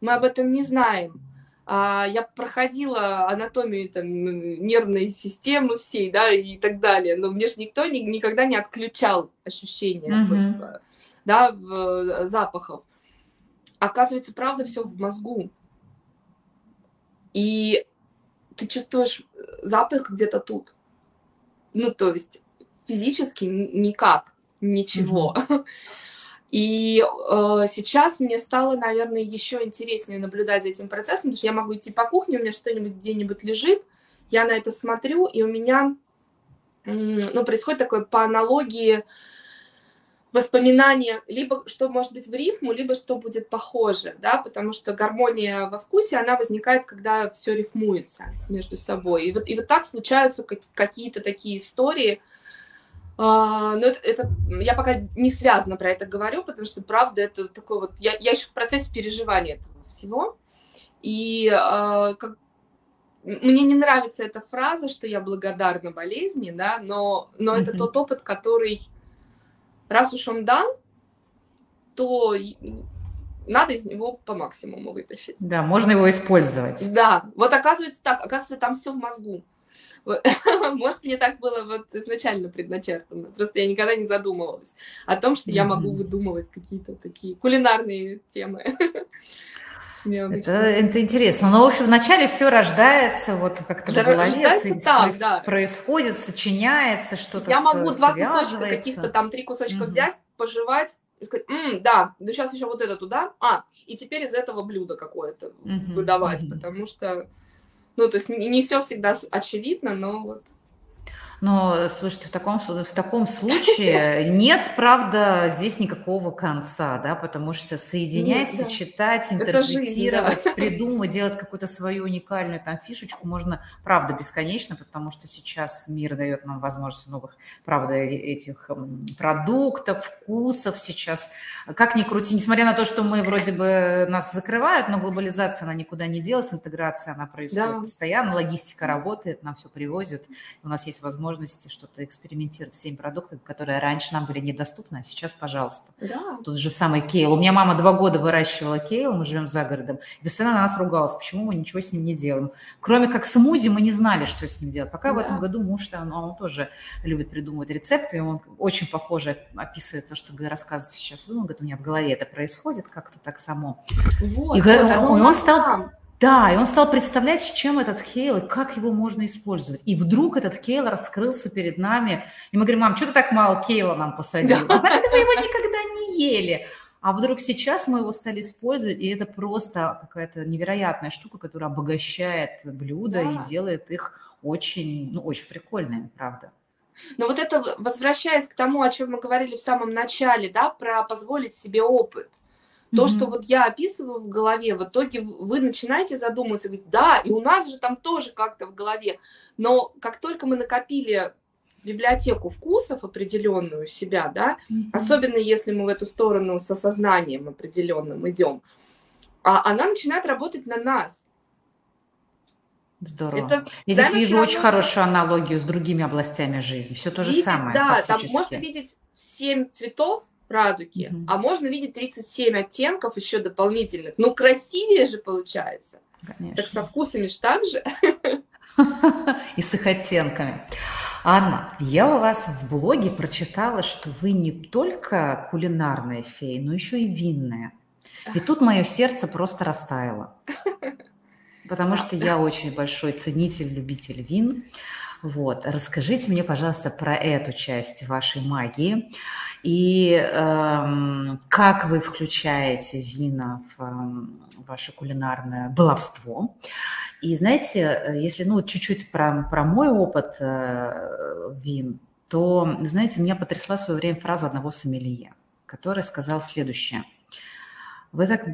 мы об этом не знаем. Я проходила анатомию там, нервной системы всей, да, и так далее, но мне же никто никогда не отключал ощущения вот, да, запахов. Оказывается, правда, все в мозгу. И ты чувствуешь запах где-то тут. ну, то есть физически никак, ничего. Mm-hmm. И сейчас мне стало, наверное, еще интереснее наблюдать за этим процессом, потому что я могу идти по кухне, у меня что-нибудь где-нибудь лежит, я на это смотрю, и у меня ну, происходит такое по аналогии воспоминание, либо что может быть в рифму, либо что будет похоже, да, потому что гармония во вкусе, она возникает, когда все рифмуется между собой. И вот так случаются какие-то такие истории. Но это я пока не связано про это говорю, потому что, правда, это такой вот... Я еще в процессе переживания этого всего. И мне не нравится эта фраза, что я благодарна болезни, да, но это тот опыт, который, раз уж он дан, то надо из него по максимуму вытащить. Да, можно его использовать. Да, вот оказывается так, оказывается, там все в мозгу. Может, мне так было вот изначально предначертано. Просто я никогда не задумывалась о том, что я могу выдумывать какие-то такие кулинарные темы. Это интересно. Но, в общем, вначале все рождается, вот как-то в голове происходит, сочиняется, что-то связывается. Я могу 2 кусочка каких-то, там 3 кусочка взять, пожевать и сказать, да, ну сейчас еще вот это туда, и теперь из этого блюда какое-то выдавать, потому что... Ну, то есть не все всегда очевидно, но вот. Но, слушайте, в таком случае нет, правда, здесь никакого конца, да, потому что соединять, сочетать, интерпретировать, придумать, делать какую-то свою уникальную там фишечку можно, правда, бесконечно, потому что сейчас мир дает нам возможность новых, правда, этих продуктов, вкусов сейчас. Как ни крути, несмотря на то, что мы вроде бы нас закрывают, но глобализация, она никуда не делась, интеграция, она происходит постоянно, логистика работает, нам все привозят, у нас есть возможности что-то экспериментировать с теми продуктами, которые раньше нам были недоступны, а сейчас, пожалуйста. Да. Тот же самый кейл. У меня мама 2 года выращивала кейл, мы живем за городом, и постоянно на нас ругалась, почему мы ничего с ним не делаем. Кроме как смузи, мы не знали, что с ним делать. Пока в этом году муж, он тоже любит придумывать рецепты, и он очень похоже описывает то, что рассказывает сейчас вы. Он говорит, у меня в голове это происходит как-то так само. Вот, и он стал... Да, и он стал представлять, с чем этот кейл и как его можно использовать. И вдруг этот кейл раскрылся перед нами. И мы говорим, мам, что ты так мало кейла нам посадила? Знаете, мы его никогда не ели. А вдруг сейчас мы его стали использовать, и это просто какая-то невероятная штука, которая обогащает блюда и делает их очень, ну, очень прикольными, правда. Но вот это, возвращаясь к тому, о чем мы говорили в самом начале, да, про позволить себе опыт. То, что вот я описываю в голове, в итоге вы начинаете задумываться, говорить, да, и у нас же там тоже как-то в голове. Но как только мы накопили библиотеку вкусов определенную себя, да, особенно если мы в эту сторону с осознанием определенным идем, она начинает работать на нас. Здорово. Я здесь вижу очень хорошую аналогию с другими областями жизни. Все то же самое. Да, там можно видеть 7 цветов радуги, а можно видеть 37 оттенков еще дополнительных. Ну, красивее же получается. Конечно. Так со вкусами же так же. И с их оттенками. Анна, я у вас в блоге прочитала, что вы не только кулинарная фея, но еще и винная. И тут мое сердце просто растаяло. Потому что я очень большой ценитель, любитель вин. Вот. Расскажите мне, пожалуйста, про эту часть вашей магии и как вы включаете вина в ваше кулинарное баловство. И знаете, если чуть-чуть про мой опыт вин, то, знаете, меня потрясла в свое время фраза одного сомелье, который сказал следующее. Вы так,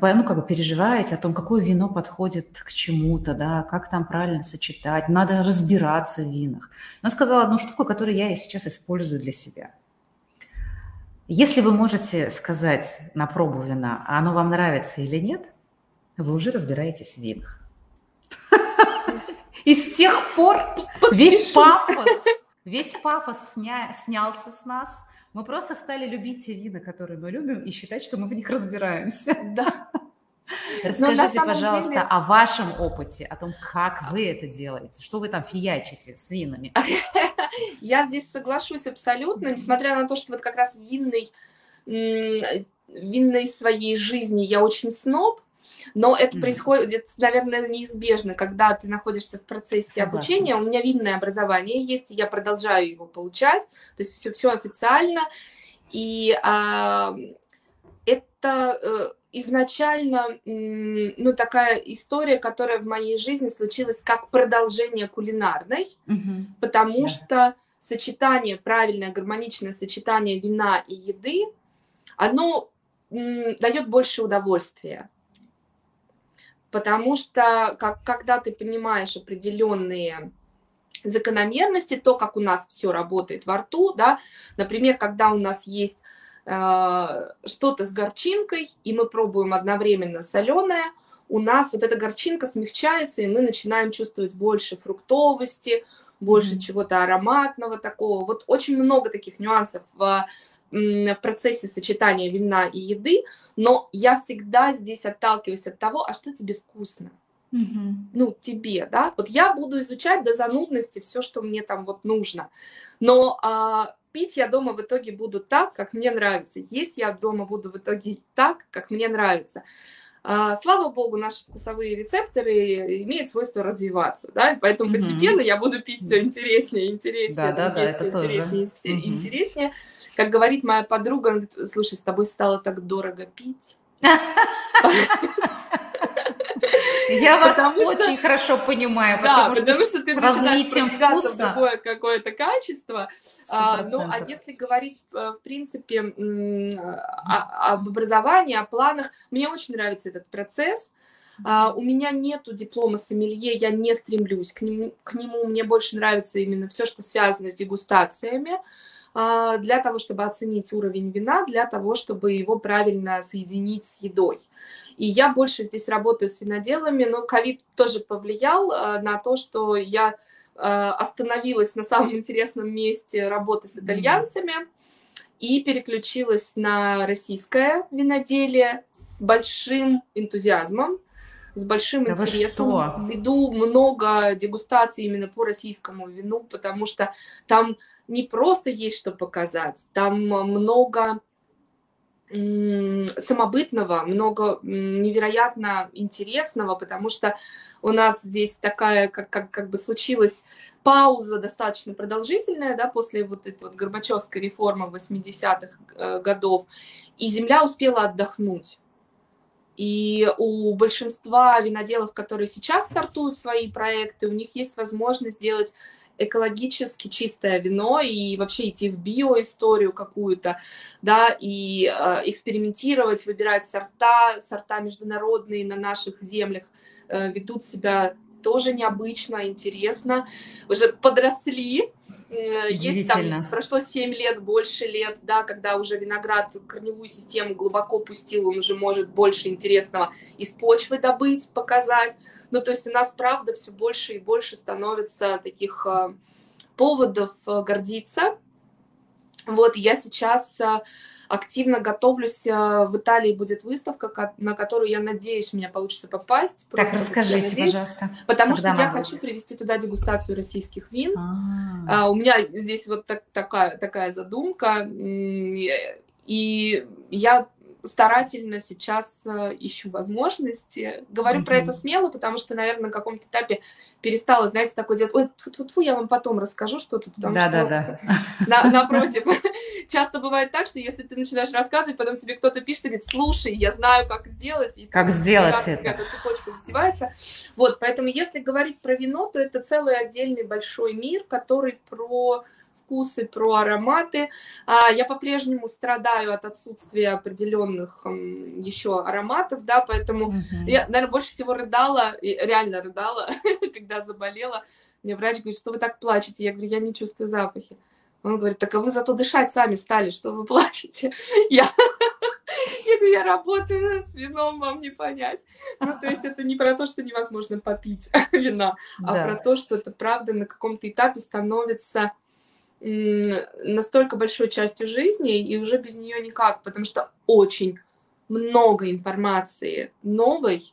переживаете о том, какое вино подходит к чему-то, да, как там правильно сочетать, надо разбираться в винах. Он сказал одну штуку, которую я сейчас использую для себя. Если вы можете сказать на пробу вина, оно вам нравится или нет, вы уже разбираетесь в винах. И с тех пор весь пафос снялся с нас. Мы просто стали любить те вина, которые мы любим, и считать, что мы в них разбираемся. Да. Расскажите, пожалуйста, о вашем опыте, о том, как вы это делаете, что вы там фиячите с винами. Я здесь соглашусь абсолютно, несмотря на то, что вот как раз в винной своей жизни я очень сноб, но это происходит, наверное, неизбежно, когда ты находишься в процессе обучения. У меня винное образование есть, и я продолжаю его получать, то есть все официально, и это изначально, ну, такая история, которая в моей жизни случилась как продолжение кулинарной, потому что сочетание, правильное гармоничное сочетание вина и еды, оно дает больше удовольствия, потому что когда ты понимаешь определенные закономерности, то, как у нас все работает во рту, да, например, когда у нас есть что-то с горчинкой, и мы пробуем одновременно соленое, у нас вот эта горчинка смягчается, и мы начинаем чувствовать больше фруктовости, больше чего-то ароматного такого. Вот очень много таких нюансов в процессе сочетания вина и еды, но я всегда здесь отталкиваюсь от того, а что тебе вкусно? Ну, тебе, да? Вот я буду изучать до занудности все, что мне там вот нужно, но пить я дома в итоге буду так, как мне нравится, есть я дома буду в итоге так, как мне нравится. Слава богу, наши вкусовые рецепторы имеют свойство развиваться, да, поэтому постепенно я буду пить все интереснее, интереснее, интереснее. Как говорит моя подруга, говорит, слушай, с тобой стало так дорого пить. Я вас очень хорошо понимаю, потому что ты развитием вкуса какое-то качество. Ну, а если говорить, в принципе, об образовании, о планах, мне очень нравится этот процесс. У меня нету диплома сомелье, я не стремлюсь к нему. Мне больше нравится именно все, что связано с дегустациями, для того, чтобы оценить уровень вина, для того, чтобы его правильно соединить с едой. И я больше здесь работаю с виноделами, но ковид тоже повлиял на то, что я остановилась на самом интересном месте работы с итальянцами и переключилась на российское виноделие с большим энтузиазмом, с большим интересом. Веду много дегустаций именно по российскому вину, потому что там не просто есть что показать, там много самобытного, много невероятно интересного, потому что у нас здесь такая, как бы случилась пауза достаточно продолжительная, да, после вот этой вот Горбачевской реформы 80-х годов, и земля успела отдохнуть. И у большинства виноделов, которые сейчас стартуют свои проекты, у них есть возможность сделать экологически чистое вино и вообще идти в биоисторию какую-то, да, и экспериментировать, выбирать сорта международные на наших землях, ведут себя тоже необычно, интересно, уже подросли. Есть там, прошло 7 лет, больше лет, да, когда уже виноград корневую систему глубоко пустил, он уже может больше интересного из почвы добыть, показать. Ну, то есть у нас, правда, все больше и больше становится таких поводов гордиться. Вот, я сейчас активно готовлюсь. В Италии будет выставка, на которую, я надеюсь, у меня получится попасть. Так, расскажите, пожалуйста. Потому что я хочу привезти туда дегустацию российских вин. У меня здесь вот такая задумка. И я старательно сейчас ищу возможности. Говорю про это смело, потому что, наверное, на каком-то этапе перестала, знаете, такое делать. Ой, тьфу-тьфу-тьфу, я вам потом расскажу что-то, потому что напротив. Часто бывает так, что если ты начинаешь рассказывать, потом тебе кто-то пишет и говорит, слушай, я знаю, как сделать. И как сделать это. Какая-то цепочка затевается. Вот, поэтому если говорить про вино, то это целый отдельный большой мир, который про вкусы, про ароматы. Я по-прежнему страдаю от отсутствия определенных еще ароматов, да, поэтому я, наверное, больше всего рыдала, реально рыдала, когда заболела. Мне врач говорит, что вы так плачете? Я говорю, я не чувствую запахи. Он говорит, так а вы зато дышать сами стали, что вы плачете. Я работаю с вином, вам не понять. Ну, то есть это не про то, что невозможно попить вина, а про то, что это правда на каком-то этапе становится настолько большой частью жизни, и уже без нее никак, потому что очень много информации новой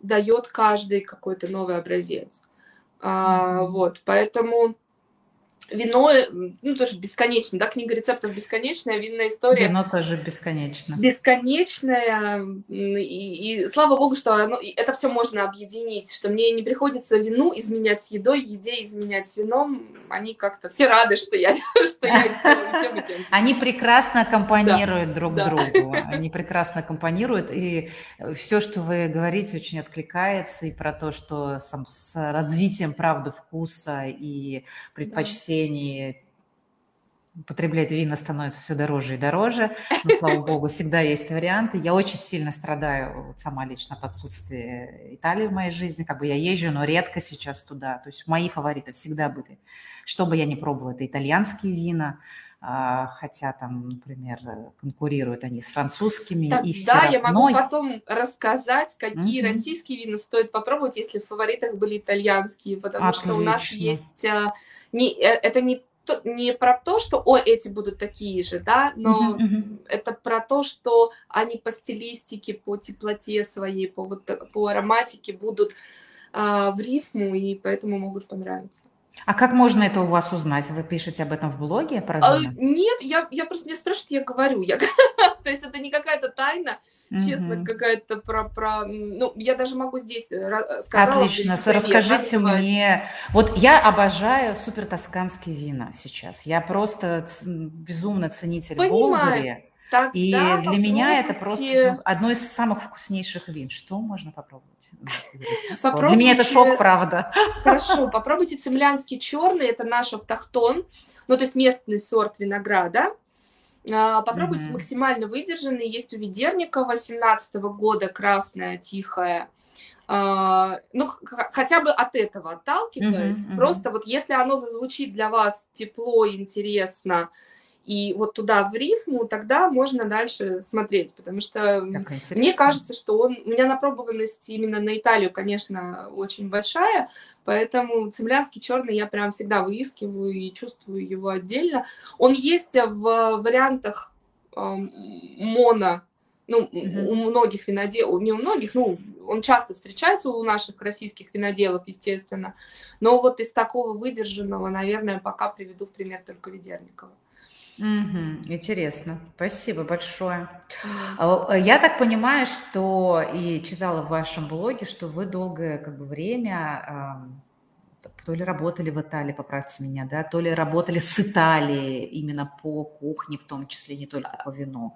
дает каждый какой-то новый образец. Вот, поэтому вино, ну, тоже бесконечно, да, книга рецептов бесконечная, винная история. Вино тоже бесконечно. Бесконечная, и слава богу, что оно, это все можно объединить, что мне не приходится вину изменять с едой, еде изменять с вином, они как-то все рады, что я делаю. Они прекрасно аккомпанируют друг другу, они прекрасно аккомпанируют, и все, что вы говорите, очень откликается, и про то, что с развитием, правда, вкуса и предпочтений употреблять вина становится все дороже и дороже, но, слава богу, всегда есть варианты. Я очень сильно страдаю вот сама лично от отсутствия Италии в моей жизни. Как бы я езжу, но редко сейчас туда. То есть мои фавориты всегда были, что бы я ни пробовала, это итальянские вина, хотя там, например, конкурируют они с французскими. Так, и все да, равно... я могу потом рассказать, какие российские вина стоит попробовать, если в фаворитах были итальянские, потому что у нас есть... Это не про то, что «Ой, эти будут такие же», да, но это про то, что они по стилистике, по теплоте своей, по ароматике будут в рифму, и поэтому могут понравиться. А как можно это у вас узнать? Вы пишете об этом в блоге? Нет, я просто меня спрашивают, я говорю. То есть это не какая-то тайна, честно, какая-то про... Ну, я даже могу здесь сказать. Отлично, расскажите мне. Вот я обожаю супертосканские вина сейчас. Я просто безумно ценитель Болгарии. И для меня это просто одно из самых вкуснейших вин. Что можно попробовать? Для меня это шок, правда. Хорошо, попробуйте цимлянский черный, это наш автохтон, ну то есть местный сорт винограда. Попробуйте максимально выдержанный. Есть у Ведерникова 17-го года красная, тихая. Ну, хотя бы от этого отталкиваясь. Просто вот если оно зазвучит для вас тепло, интересно, и вот туда в рифму, тогда можно дальше смотреть, потому что мне кажется, что у меня напробованность именно на Италию, конечно, очень большая, поэтому цимлянский черный я прям всегда выискиваю и чувствую его отдельно. Он есть в вариантах моно, ну, у многих виноделов, не у многих, ну, он часто встречается у наших российских виноделов, естественно, но вот из такого выдержанного, наверное, пока приведу в пример только Ведерникова. Интересно. Спасибо большое. Я так понимаю, что и читала в вашем блоге, что вы долгое время то ли работали в Италии, поправьте меня, да, то ли работали с Италией именно по кухне, в том числе не только по вину.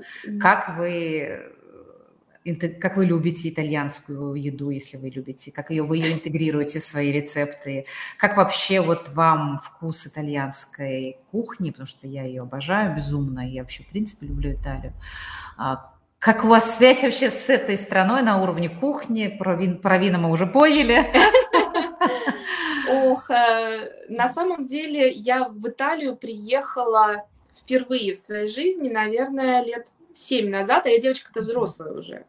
Как вы любите итальянскую еду, если вы любите, как вы ее интегрируете в свои рецепты, как вообще вот вам вкус итальянской кухни, потому что я ее обожаю безумно, я вообще в принципе люблю Италию. Как у вас связь вообще с этой страной на уровне кухни? Про вина мы уже поняли. Ох, на самом деле я в Италию приехала впервые в своей жизни, наверное, лет 7 назад, а я девочка-то взрослая уже.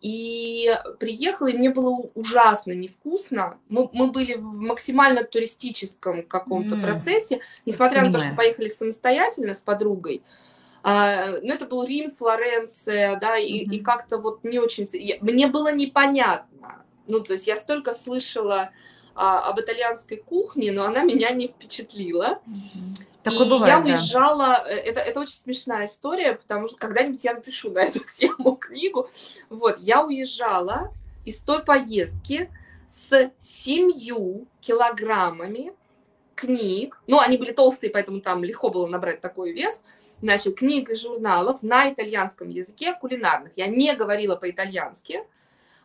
И приехала, и мне было ужасно невкусно. Мы были в максимально туристическом каком-то процессе, несмотря на то, что поехали самостоятельно с подругой. Но это был Рим, Флоренция, да, и как-то вот не очень... Мне было непонятно. Ну, то есть я столько слышала об итальянской кухне, но она меня не впечатлила. Такое бывает, я уезжала, это очень смешная история, потому что когда-нибудь я напишу на эту тему книгу. Вот, я уезжала из той поездки с 7 килограммами книг, ну, они были толстые, поэтому там легко было набрать такой вес, значит, книг и журналов на итальянском языке, кулинарных. Я не говорила по-итальянски.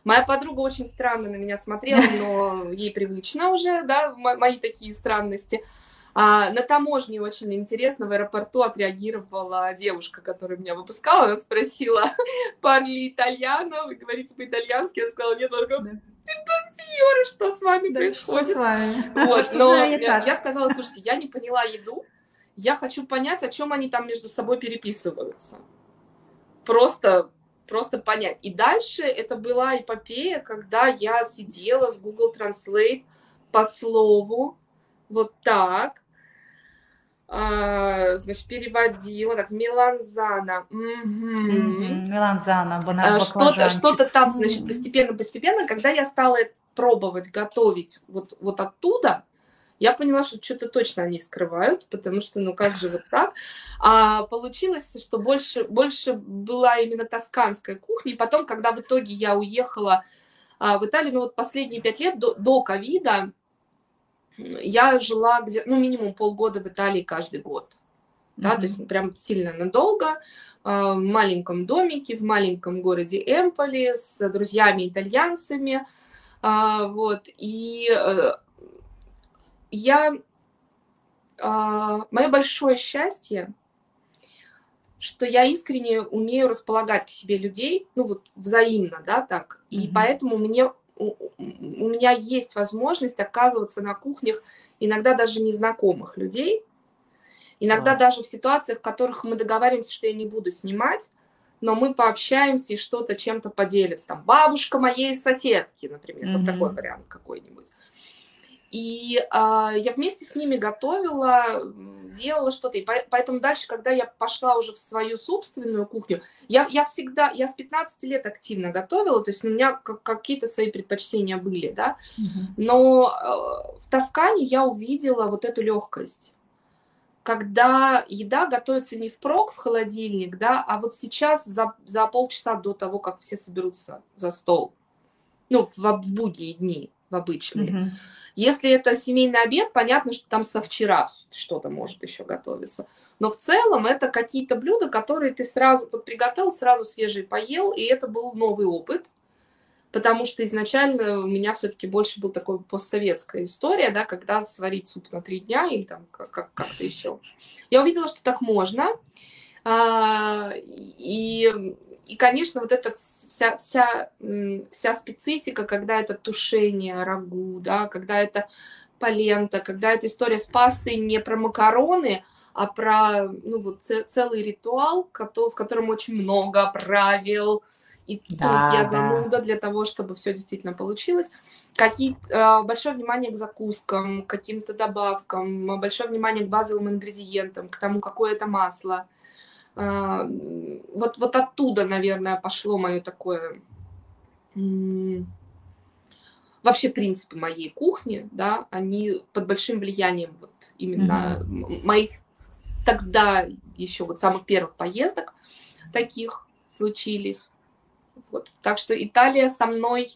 Моя подруга очень странно на меня смотрела, но ей привычно уже, да, мои такие странности. На таможне очень интересно в аэропорту отреагировала девушка, которая меня выпускала. Она спросила, парли итальяно, вы говорите по-итальянски? Я сказала, нет, она говорит, сеньоры, что с вами происходит? Что с вами? Вот, но я сказала, слушайте, я не поняла еду, я хочу понять, о чем они там между собой переписываются. Просто понять. И дальше это была эпопея, когда я сидела с Google Translate по слову, вот так. Значит, переводила, так, меланзана. Меланзана, баклажанчик. Что-то там, значит, постепенно-постепенно, когда я стала пробовать готовить вот оттуда, Я поняла, что что-то точно они скрывают, потому что, ну как же вот так? А получилось, что больше была именно тосканская кухня. И потом, когда в итоге я уехала в Италию, ну вот последние 5 лет до ковида, я жила где-то, ну, минимум полгода в Италии каждый год. Да, то есть прям сильно надолго, в маленьком домике, в маленьком городе Эмполи, с друзьями-итальянцами, вот, и мое большое счастье, что я искренне умею располагать к себе людей, ну, вот, взаимно, да, так, и поэтому у меня есть возможность оказываться на кухнях иногда даже незнакомых людей, иногда даже в ситуациях, в которых мы договариваемся, что я не буду снимать, но мы пообщаемся и что-то чем-то поделимся. Там бабушка моей соседки, например, вот такой вариант какой-нибудь. И я вместе с ними готовила, делала что-то. И поэтому дальше, когда я пошла уже в свою собственную кухню, я с 15 лет активно готовила, то есть у меня какие-то свои предпочтения были, да. Но в Тоскане я увидела вот эту легкость. Когда еда готовится не впрок в холодильник, да, а вот сейчас за полчаса до того, как все соберутся за стол, ну, в будние дни, в обычные. Если это семейный обед, понятно, что там со вчера что-то может еще готовиться. Но в целом это какие-то блюда, которые ты сразу вот приготовил, сразу свежие поел, и это был новый опыт. Потому что изначально у меня все-таки больше была такая постсоветская история, да, когда сварить суп на 3 дня или там как-то еще. Я увидела, что так можно. И конечно, вот эта вся специфика, когда это тушение рагу, да, когда это полента, когда эта история с пастой не про макароны, а про, ну, вот, целый ритуал, в котором очень много правил. И тут я зануда для того, чтобы все действительно получилось. Большое внимание к закускам, к каким-то добавкам, большое внимание к базовым ингредиентам, к тому, какое это масло. Вот оттуда, наверное, пошло мое такое... Вообще принципы моей кухни, да, они под большим влиянием вот именно моих тогда еще вот самых первых поездок таких случились. Вот. Так что Италия со мной,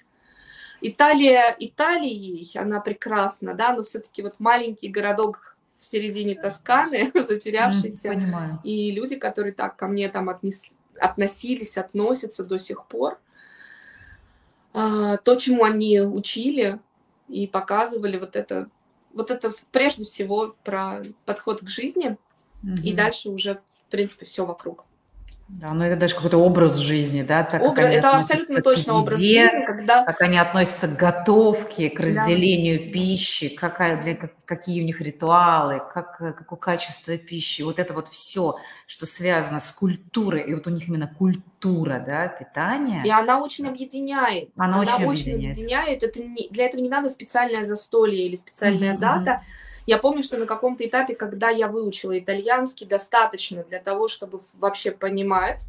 Италия Италией, она прекрасна, да, но все-таки вот маленький городок в середине Тосканы, затерявшийся, и люди, которые так ко мне там относились, относятся до сих пор, то, чему они учили и показывали, вот это прежде всего про подход к жизни, и дальше уже, в принципе, все вокруг. Да, но это даже какой-то образ жизни, да? Это абсолютно точно образ жизни, когда... Как они относятся к готовке, к разделению пищи, какие у них ритуалы, какое качество пищи. Вот это вот все, что связано с культурой, и вот у них именно культура, да, питания. И она очень объединяет. Она очень объединяет. Для этого не надо специальное застолье или специальная дата. Я помню, что на каком-то этапе, когда я выучила итальянский, достаточно для того, чтобы вообще понимать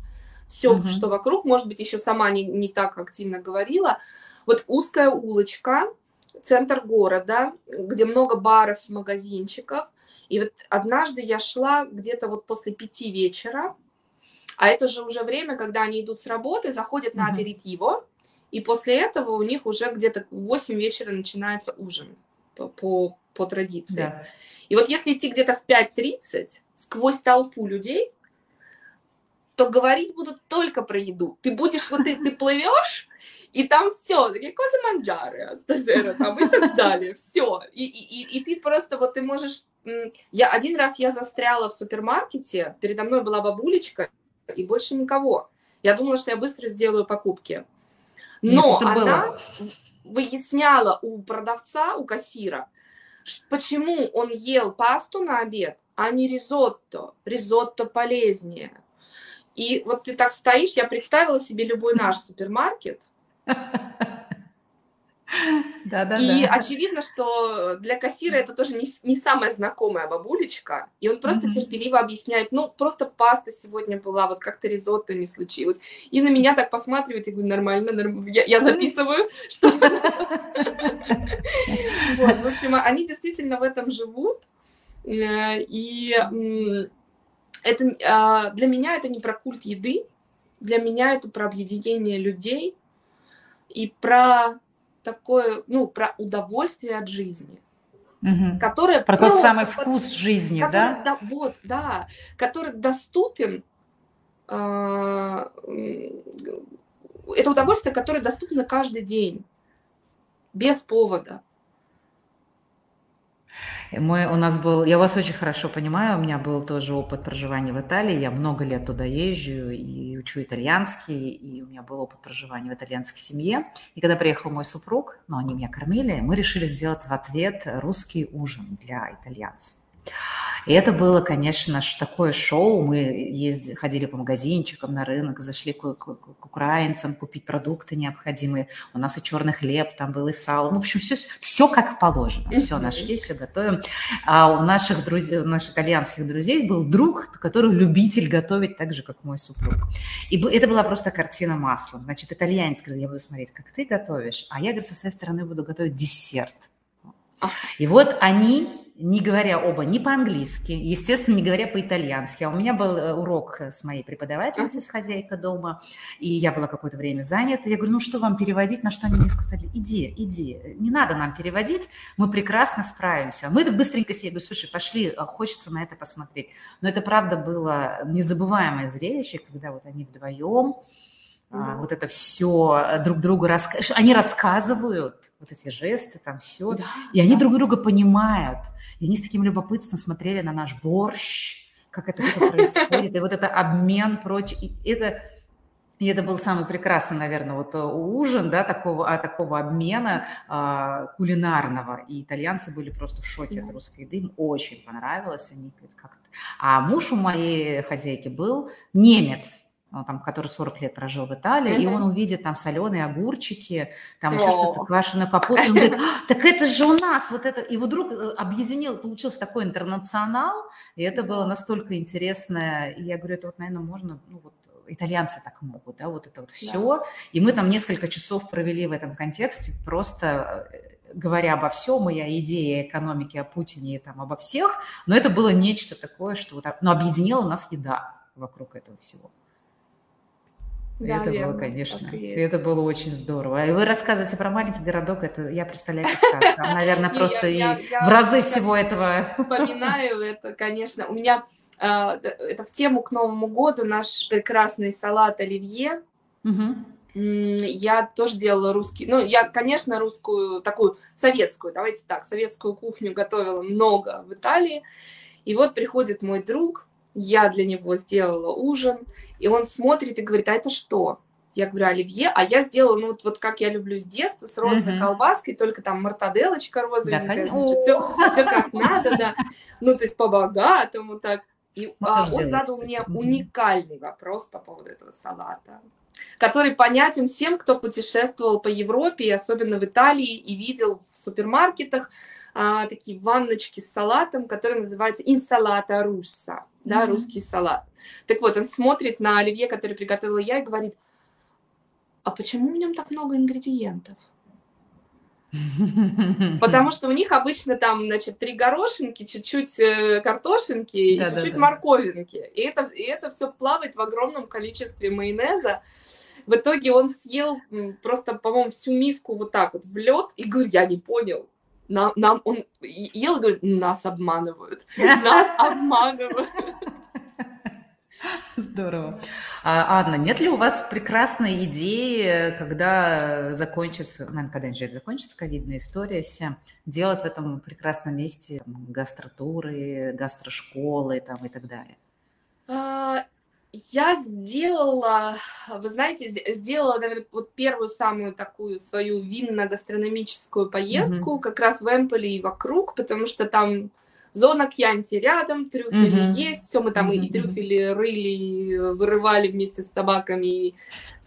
все, что вокруг. Может быть, еще сама не так активно говорила. Вот узкая улочка, центр города, где много баров, магазинчиков. И вот однажды я шла где-то вот после 5 вечера, а это же уже время, когда они идут с работы, заходят на аперитиво, и после этого у них уже где-то в 8 вечера начинается ужин по традиции. Да. И вот если идти где-то в 5:30 сквозь толпу людей, то говорить будут только про еду. Ты будешь, вот ты плывешь, и там все, козы манджары, там и так далее, все. И ты просто, вот ты можешь... Один раз я застряла в супермаркете, передо мной была бабулечка, и больше никого. Я думала, что я быстро сделаю покупки. Но она выясняла у продавца, у кассира, почему он ел пасту на обед, а не ризотто. Ризотто полезнее. И вот ты так стоишь, я представила себе любой наш супермаркет, И очевидно, что для кассира это тоже не самая знакомая бабулечка, и он просто терпеливо объясняет, ну, просто паста сегодня была, вот как-то ризотто не случилось. И на меня так посматривают, и говорю, нормально, я записываю, что... В общем, они действительно в этом живут, и это, для меня это не про культ еды, для меня это про объединение людей и про такое, ну, про удовольствие от жизни, которое про тот самый вкус жизни, да? Вот, да, который доступен, это удовольствие, которое доступно каждый день, без повода. Я вас очень хорошо понимаю, у меня был тоже опыт проживания в Италии, я много лет туда езжу и учу итальянский, и у меня был опыт проживания в итальянской семье. И когда приехал мой супруг, ну, они меня кормили, мы решили сделать в ответ русский ужин для итальянцев. И это было, конечно, такое шоу. Мы ходили по магазинчикам, на рынок, зашли к украинцам купить продукты необходимые. У нас и черный хлеб, там был и сало. В общем, все как положено. Все нашли, все готовим. А у наших итальянских друзей был друг, который любитель готовить так же, как мой супруг. И это была просто картина маслом. Значит, итальянец говорит, я буду смотреть, как ты готовишь, а я, говорит, со своей стороны буду готовить десерт. И вот они... не говоря оба ни по-английски, естественно, не говоря по-итальянски. А у меня был урок с моей преподавательницей, с хозяйкой дома, и я была какое-то время занята. Я говорю, ну что вам переводить? На что они мне сказали, иди, не надо нам переводить, мы прекрасно справимся. Мы быстренько себе, я говорю, слушай, пошли, хочется на это посмотреть. Но это, правда, было незабываемое зрелище, когда вот они вдвоем, вот это все друг другу они рассказывают, вот эти жесты, там все, да, и они друг друга понимают, и они с таким любопытством смотрели на наш борщ, как это все происходит, и вот это обмен прочее, и это был самый прекрасный, наверное, вот ужин, да, такого обмена кулинарного. И итальянцы были просто в шоке от русской еды, им очень понравилось, они как-то... А муж у моей хозяйки был немец, там, который 40 лет прожил в Италии, и он увидит там соленые огурчики, там еще что-то, квашеную капусту, и он говорит, так это же у нас вот это... И вдруг получился такой интернационал, и это было настолько интересно. И я говорю, это вот, наверное, можно, ну вот, итальянцы так могут, да, вот это вот все. Да. И мы там несколько часов провели в этом контексте, просто говоря обо всем, и о идее, о экономике, о Путине, и там обо всех, но это было нечто такое, что вот, ну, объединила нас еда вокруг этого всего. Да, это верно, было, конечно, это было очень здорово. И вы рассказываете про маленький городок, это я представляю, как там, наверное, просто в разы всего этого. Вспоминаю это, конечно. У меня это в тему к Новому году наш прекрасный салат оливье. Я тоже делала русский, ну, я, конечно, русскую, такую советскую, давайте так, советскую кухню готовила много в Италии. И вот приходит мой друг, я для него сделала ужин, и он смотрит и говорит, а это что? Я говорю, оливье, а я сделала, ну, вот как я люблю с детства, с розовой колбаской, только там мартаделочка розовенькая, значит, все как надо, да, ну, то есть по-богатому так. И он задал мне уникальный вопрос по поводу этого салата, который понятен всем, кто путешествовал по Европе, особенно в Италии, и видел в супермаркетах такие ванночки с салатом, которые называются инсалата русса, да, русский салат. Так вот, он смотрит на оливье, который приготовила я, и говорит, а почему в нем так много ингредиентов? Потому что у них обычно там, значит, 3 горошинки, чуть-чуть картошинки и чуть-чуть морковинки. И это все плавает в огромном количестве майонеза. В итоге он съел просто, по-моему, всю миску вот так вот в лед и говорит, я не понял. Нам он ел и говорит, нас обманывают. Здорово. Анна, нет ли у вас прекрасной идеи, когда закончится, наверное, когда-нибудь закончится ковидная история вся, делать в этом прекрасном месте гастротуры, гастрошколы там, и так далее? Я сделала, вы знаете, наверное, вот первую самую такую свою винно-гастрономическую поездку как раз в Эмполе и вокруг, потому что там Зона Кьянти рядом, трюфели есть, все мы там и трюфели рыли, и вырывали вместе с собаками, и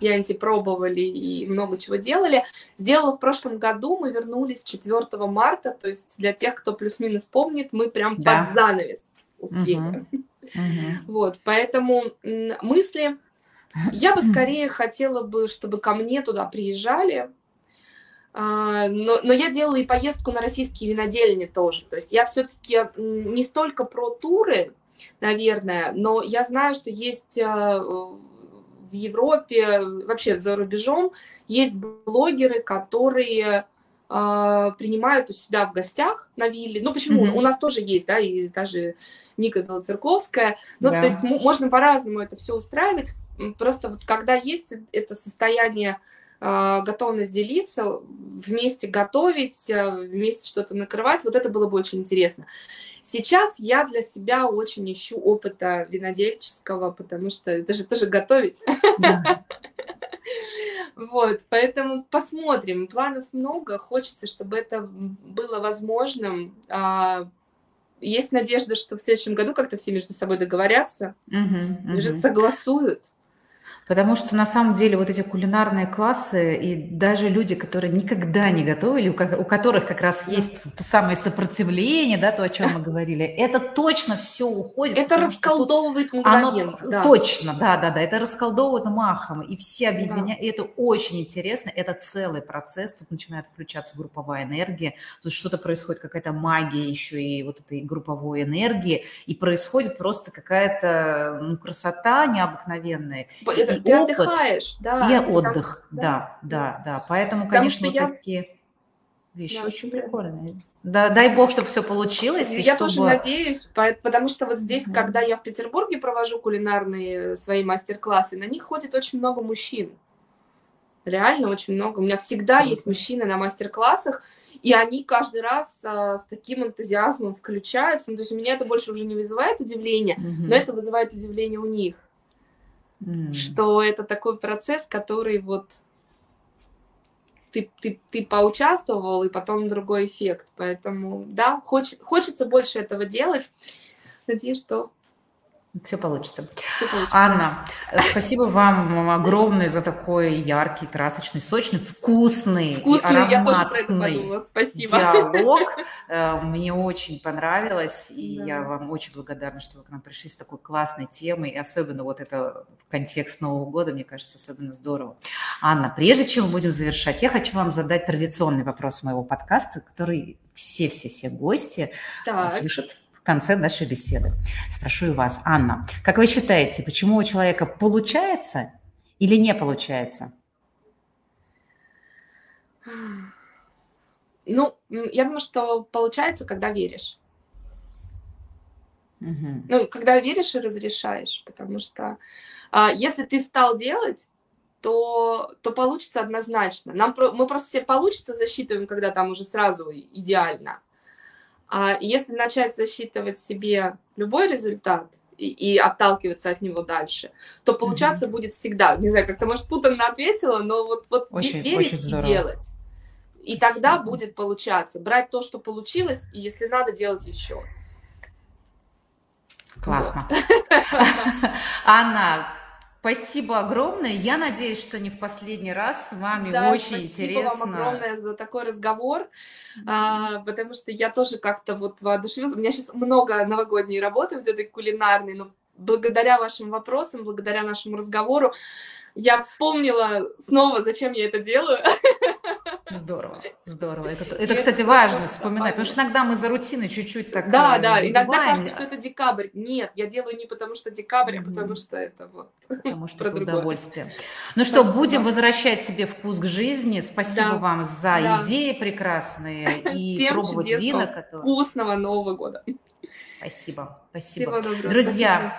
Кьянти пробовали, и много чего делали. Сделала в прошлом году, мы вернулись 4 марта, то есть для тех, кто плюс-минус помнит, мы прям под занавес успели. Вот, поэтому мысли... Я бы скорее хотела бы, чтобы ко мне туда приезжали, но я делала и поездку на российские винодельни тоже. То есть я все-таки не столько про туры, наверное, но я знаю, что есть в Европе, вообще за рубежом, есть блогеры, которые принимают у себя в гостях на вилле. Ну, почему? У нас тоже есть, да, и та же Ника Белоцерковская. Ну, то есть можно по-разному это все устраивать. Просто вот когда есть это состояние, готовность делиться, вместе готовить, вместе что-то накрывать, вот это было бы очень интересно. Сейчас я для себя очень ищу опыта винодельческого, потому что это же тоже готовить. Вот, поэтому посмотрим. Планов много, хочется, чтобы это было возможным. Есть надежда, что в следующем году как-то все между собой договорятся, уже согласуют. Потому что на самом деле вот эти кулинарные классы и даже люди, которые никогда не готовили, у которых как раз есть то самое сопротивление, да, то, о чем мы говорили, это точно все уходит. Это расколдовывает мгновенно. Да. Точно, да, это расколдовывает махом, и все объединяют. Да. Это очень интересно, это целый процесс, тут начинает включаться групповая энергия, тут что-то происходит, какая-то магия еще и вот этой групповой энергии, и происходит просто какая-то красота необыкновенная. Ты опыт, отдыхаешь, да. И отдых, да. Поэтому, потому конечно, вот такие вещи очень прикольные. Да, дай бог, чтобы все получилось. Я тоже надеюсь, потому что вот здесь, когда я в Петербурге провожу кулинарные свои мастер-классы, на них ходит очень много мужчин. Реально очень много. У меня всегда есть мужчины на мастер-классах, и они каждый раз с таким энтузиазмом включаются. Ну, то есть у меня это больше уже не вызывает удивления, но это вызывает удивление у них. Что это такой процесс, который вот ты поучаствовал, и потом другой эффект. Поэтому, да, хочется больше этого делать. Надеюсь, что... Все получится. Анна, спасибо вам огромное за такой яркий, красочный, сочный, вкусный, ароматный, я тоже про это подумала. Спасибо. Диалог. Мне очень понравилось, и я вам очень благодарна, что вы к нам пришли с такой классной темой, и особенно вот это в контекст Нового года, мне кажется, особенно здорово. Анна, прежде чем мы будем завершать, я хочу вам задать традиционный вопрос моего подкаста, который все гости слышат в конце нашей беседы. Спрошу вас, Анна, как вы считаете, почему у человека получается или не получается? Ну, я думаю, что получается, когда веришь. Ну, когда веришь и разрешаешь, потому что если ты стал делать, то получится однозначно. Мы просто все получится засчитываем, когда там уже сразу идеально. А если начать засчитывать себе любой результат и отталкиваться от него дальше, то получаться будет всегда. Не знаю, как-то, может, путанно ответила, но вот очень, верить очень и делать. И тогда будет получаться. Брать то, что получилось, и если надо, делать еще. Классно. Анна, спасибо огромное. Я надеюсь, что не в последний раз. С вами очень интересно. Спасибо вам огромное за такой разговор, потому что я тоже как-то вот воодушевилась. У меня сейчас много новогодней работы, вот этой кулинарной, но благодаря вашим вопросам, благодаря нашему разговору я вспомнила снова, зачем я это делаю. Здорово. Это кстати, важно вспоминать, потому что иногда мы за рутиной чуть-чуть так... Да, иногда кажется, что это декабрь. Нет, я делаю не потому что декабрь, а потому что это вот... Потому что это удовольствие. Ну что, будем возвращать себе вкус к жизни. Спасибо вам за идеи прекрасные. И пробовать вина. Вкусного Нового года. Спасибо. Друзья,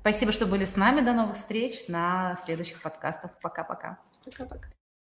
спасибо, что были с нами. До новых встреч на следующих подкастах. Пока-пока.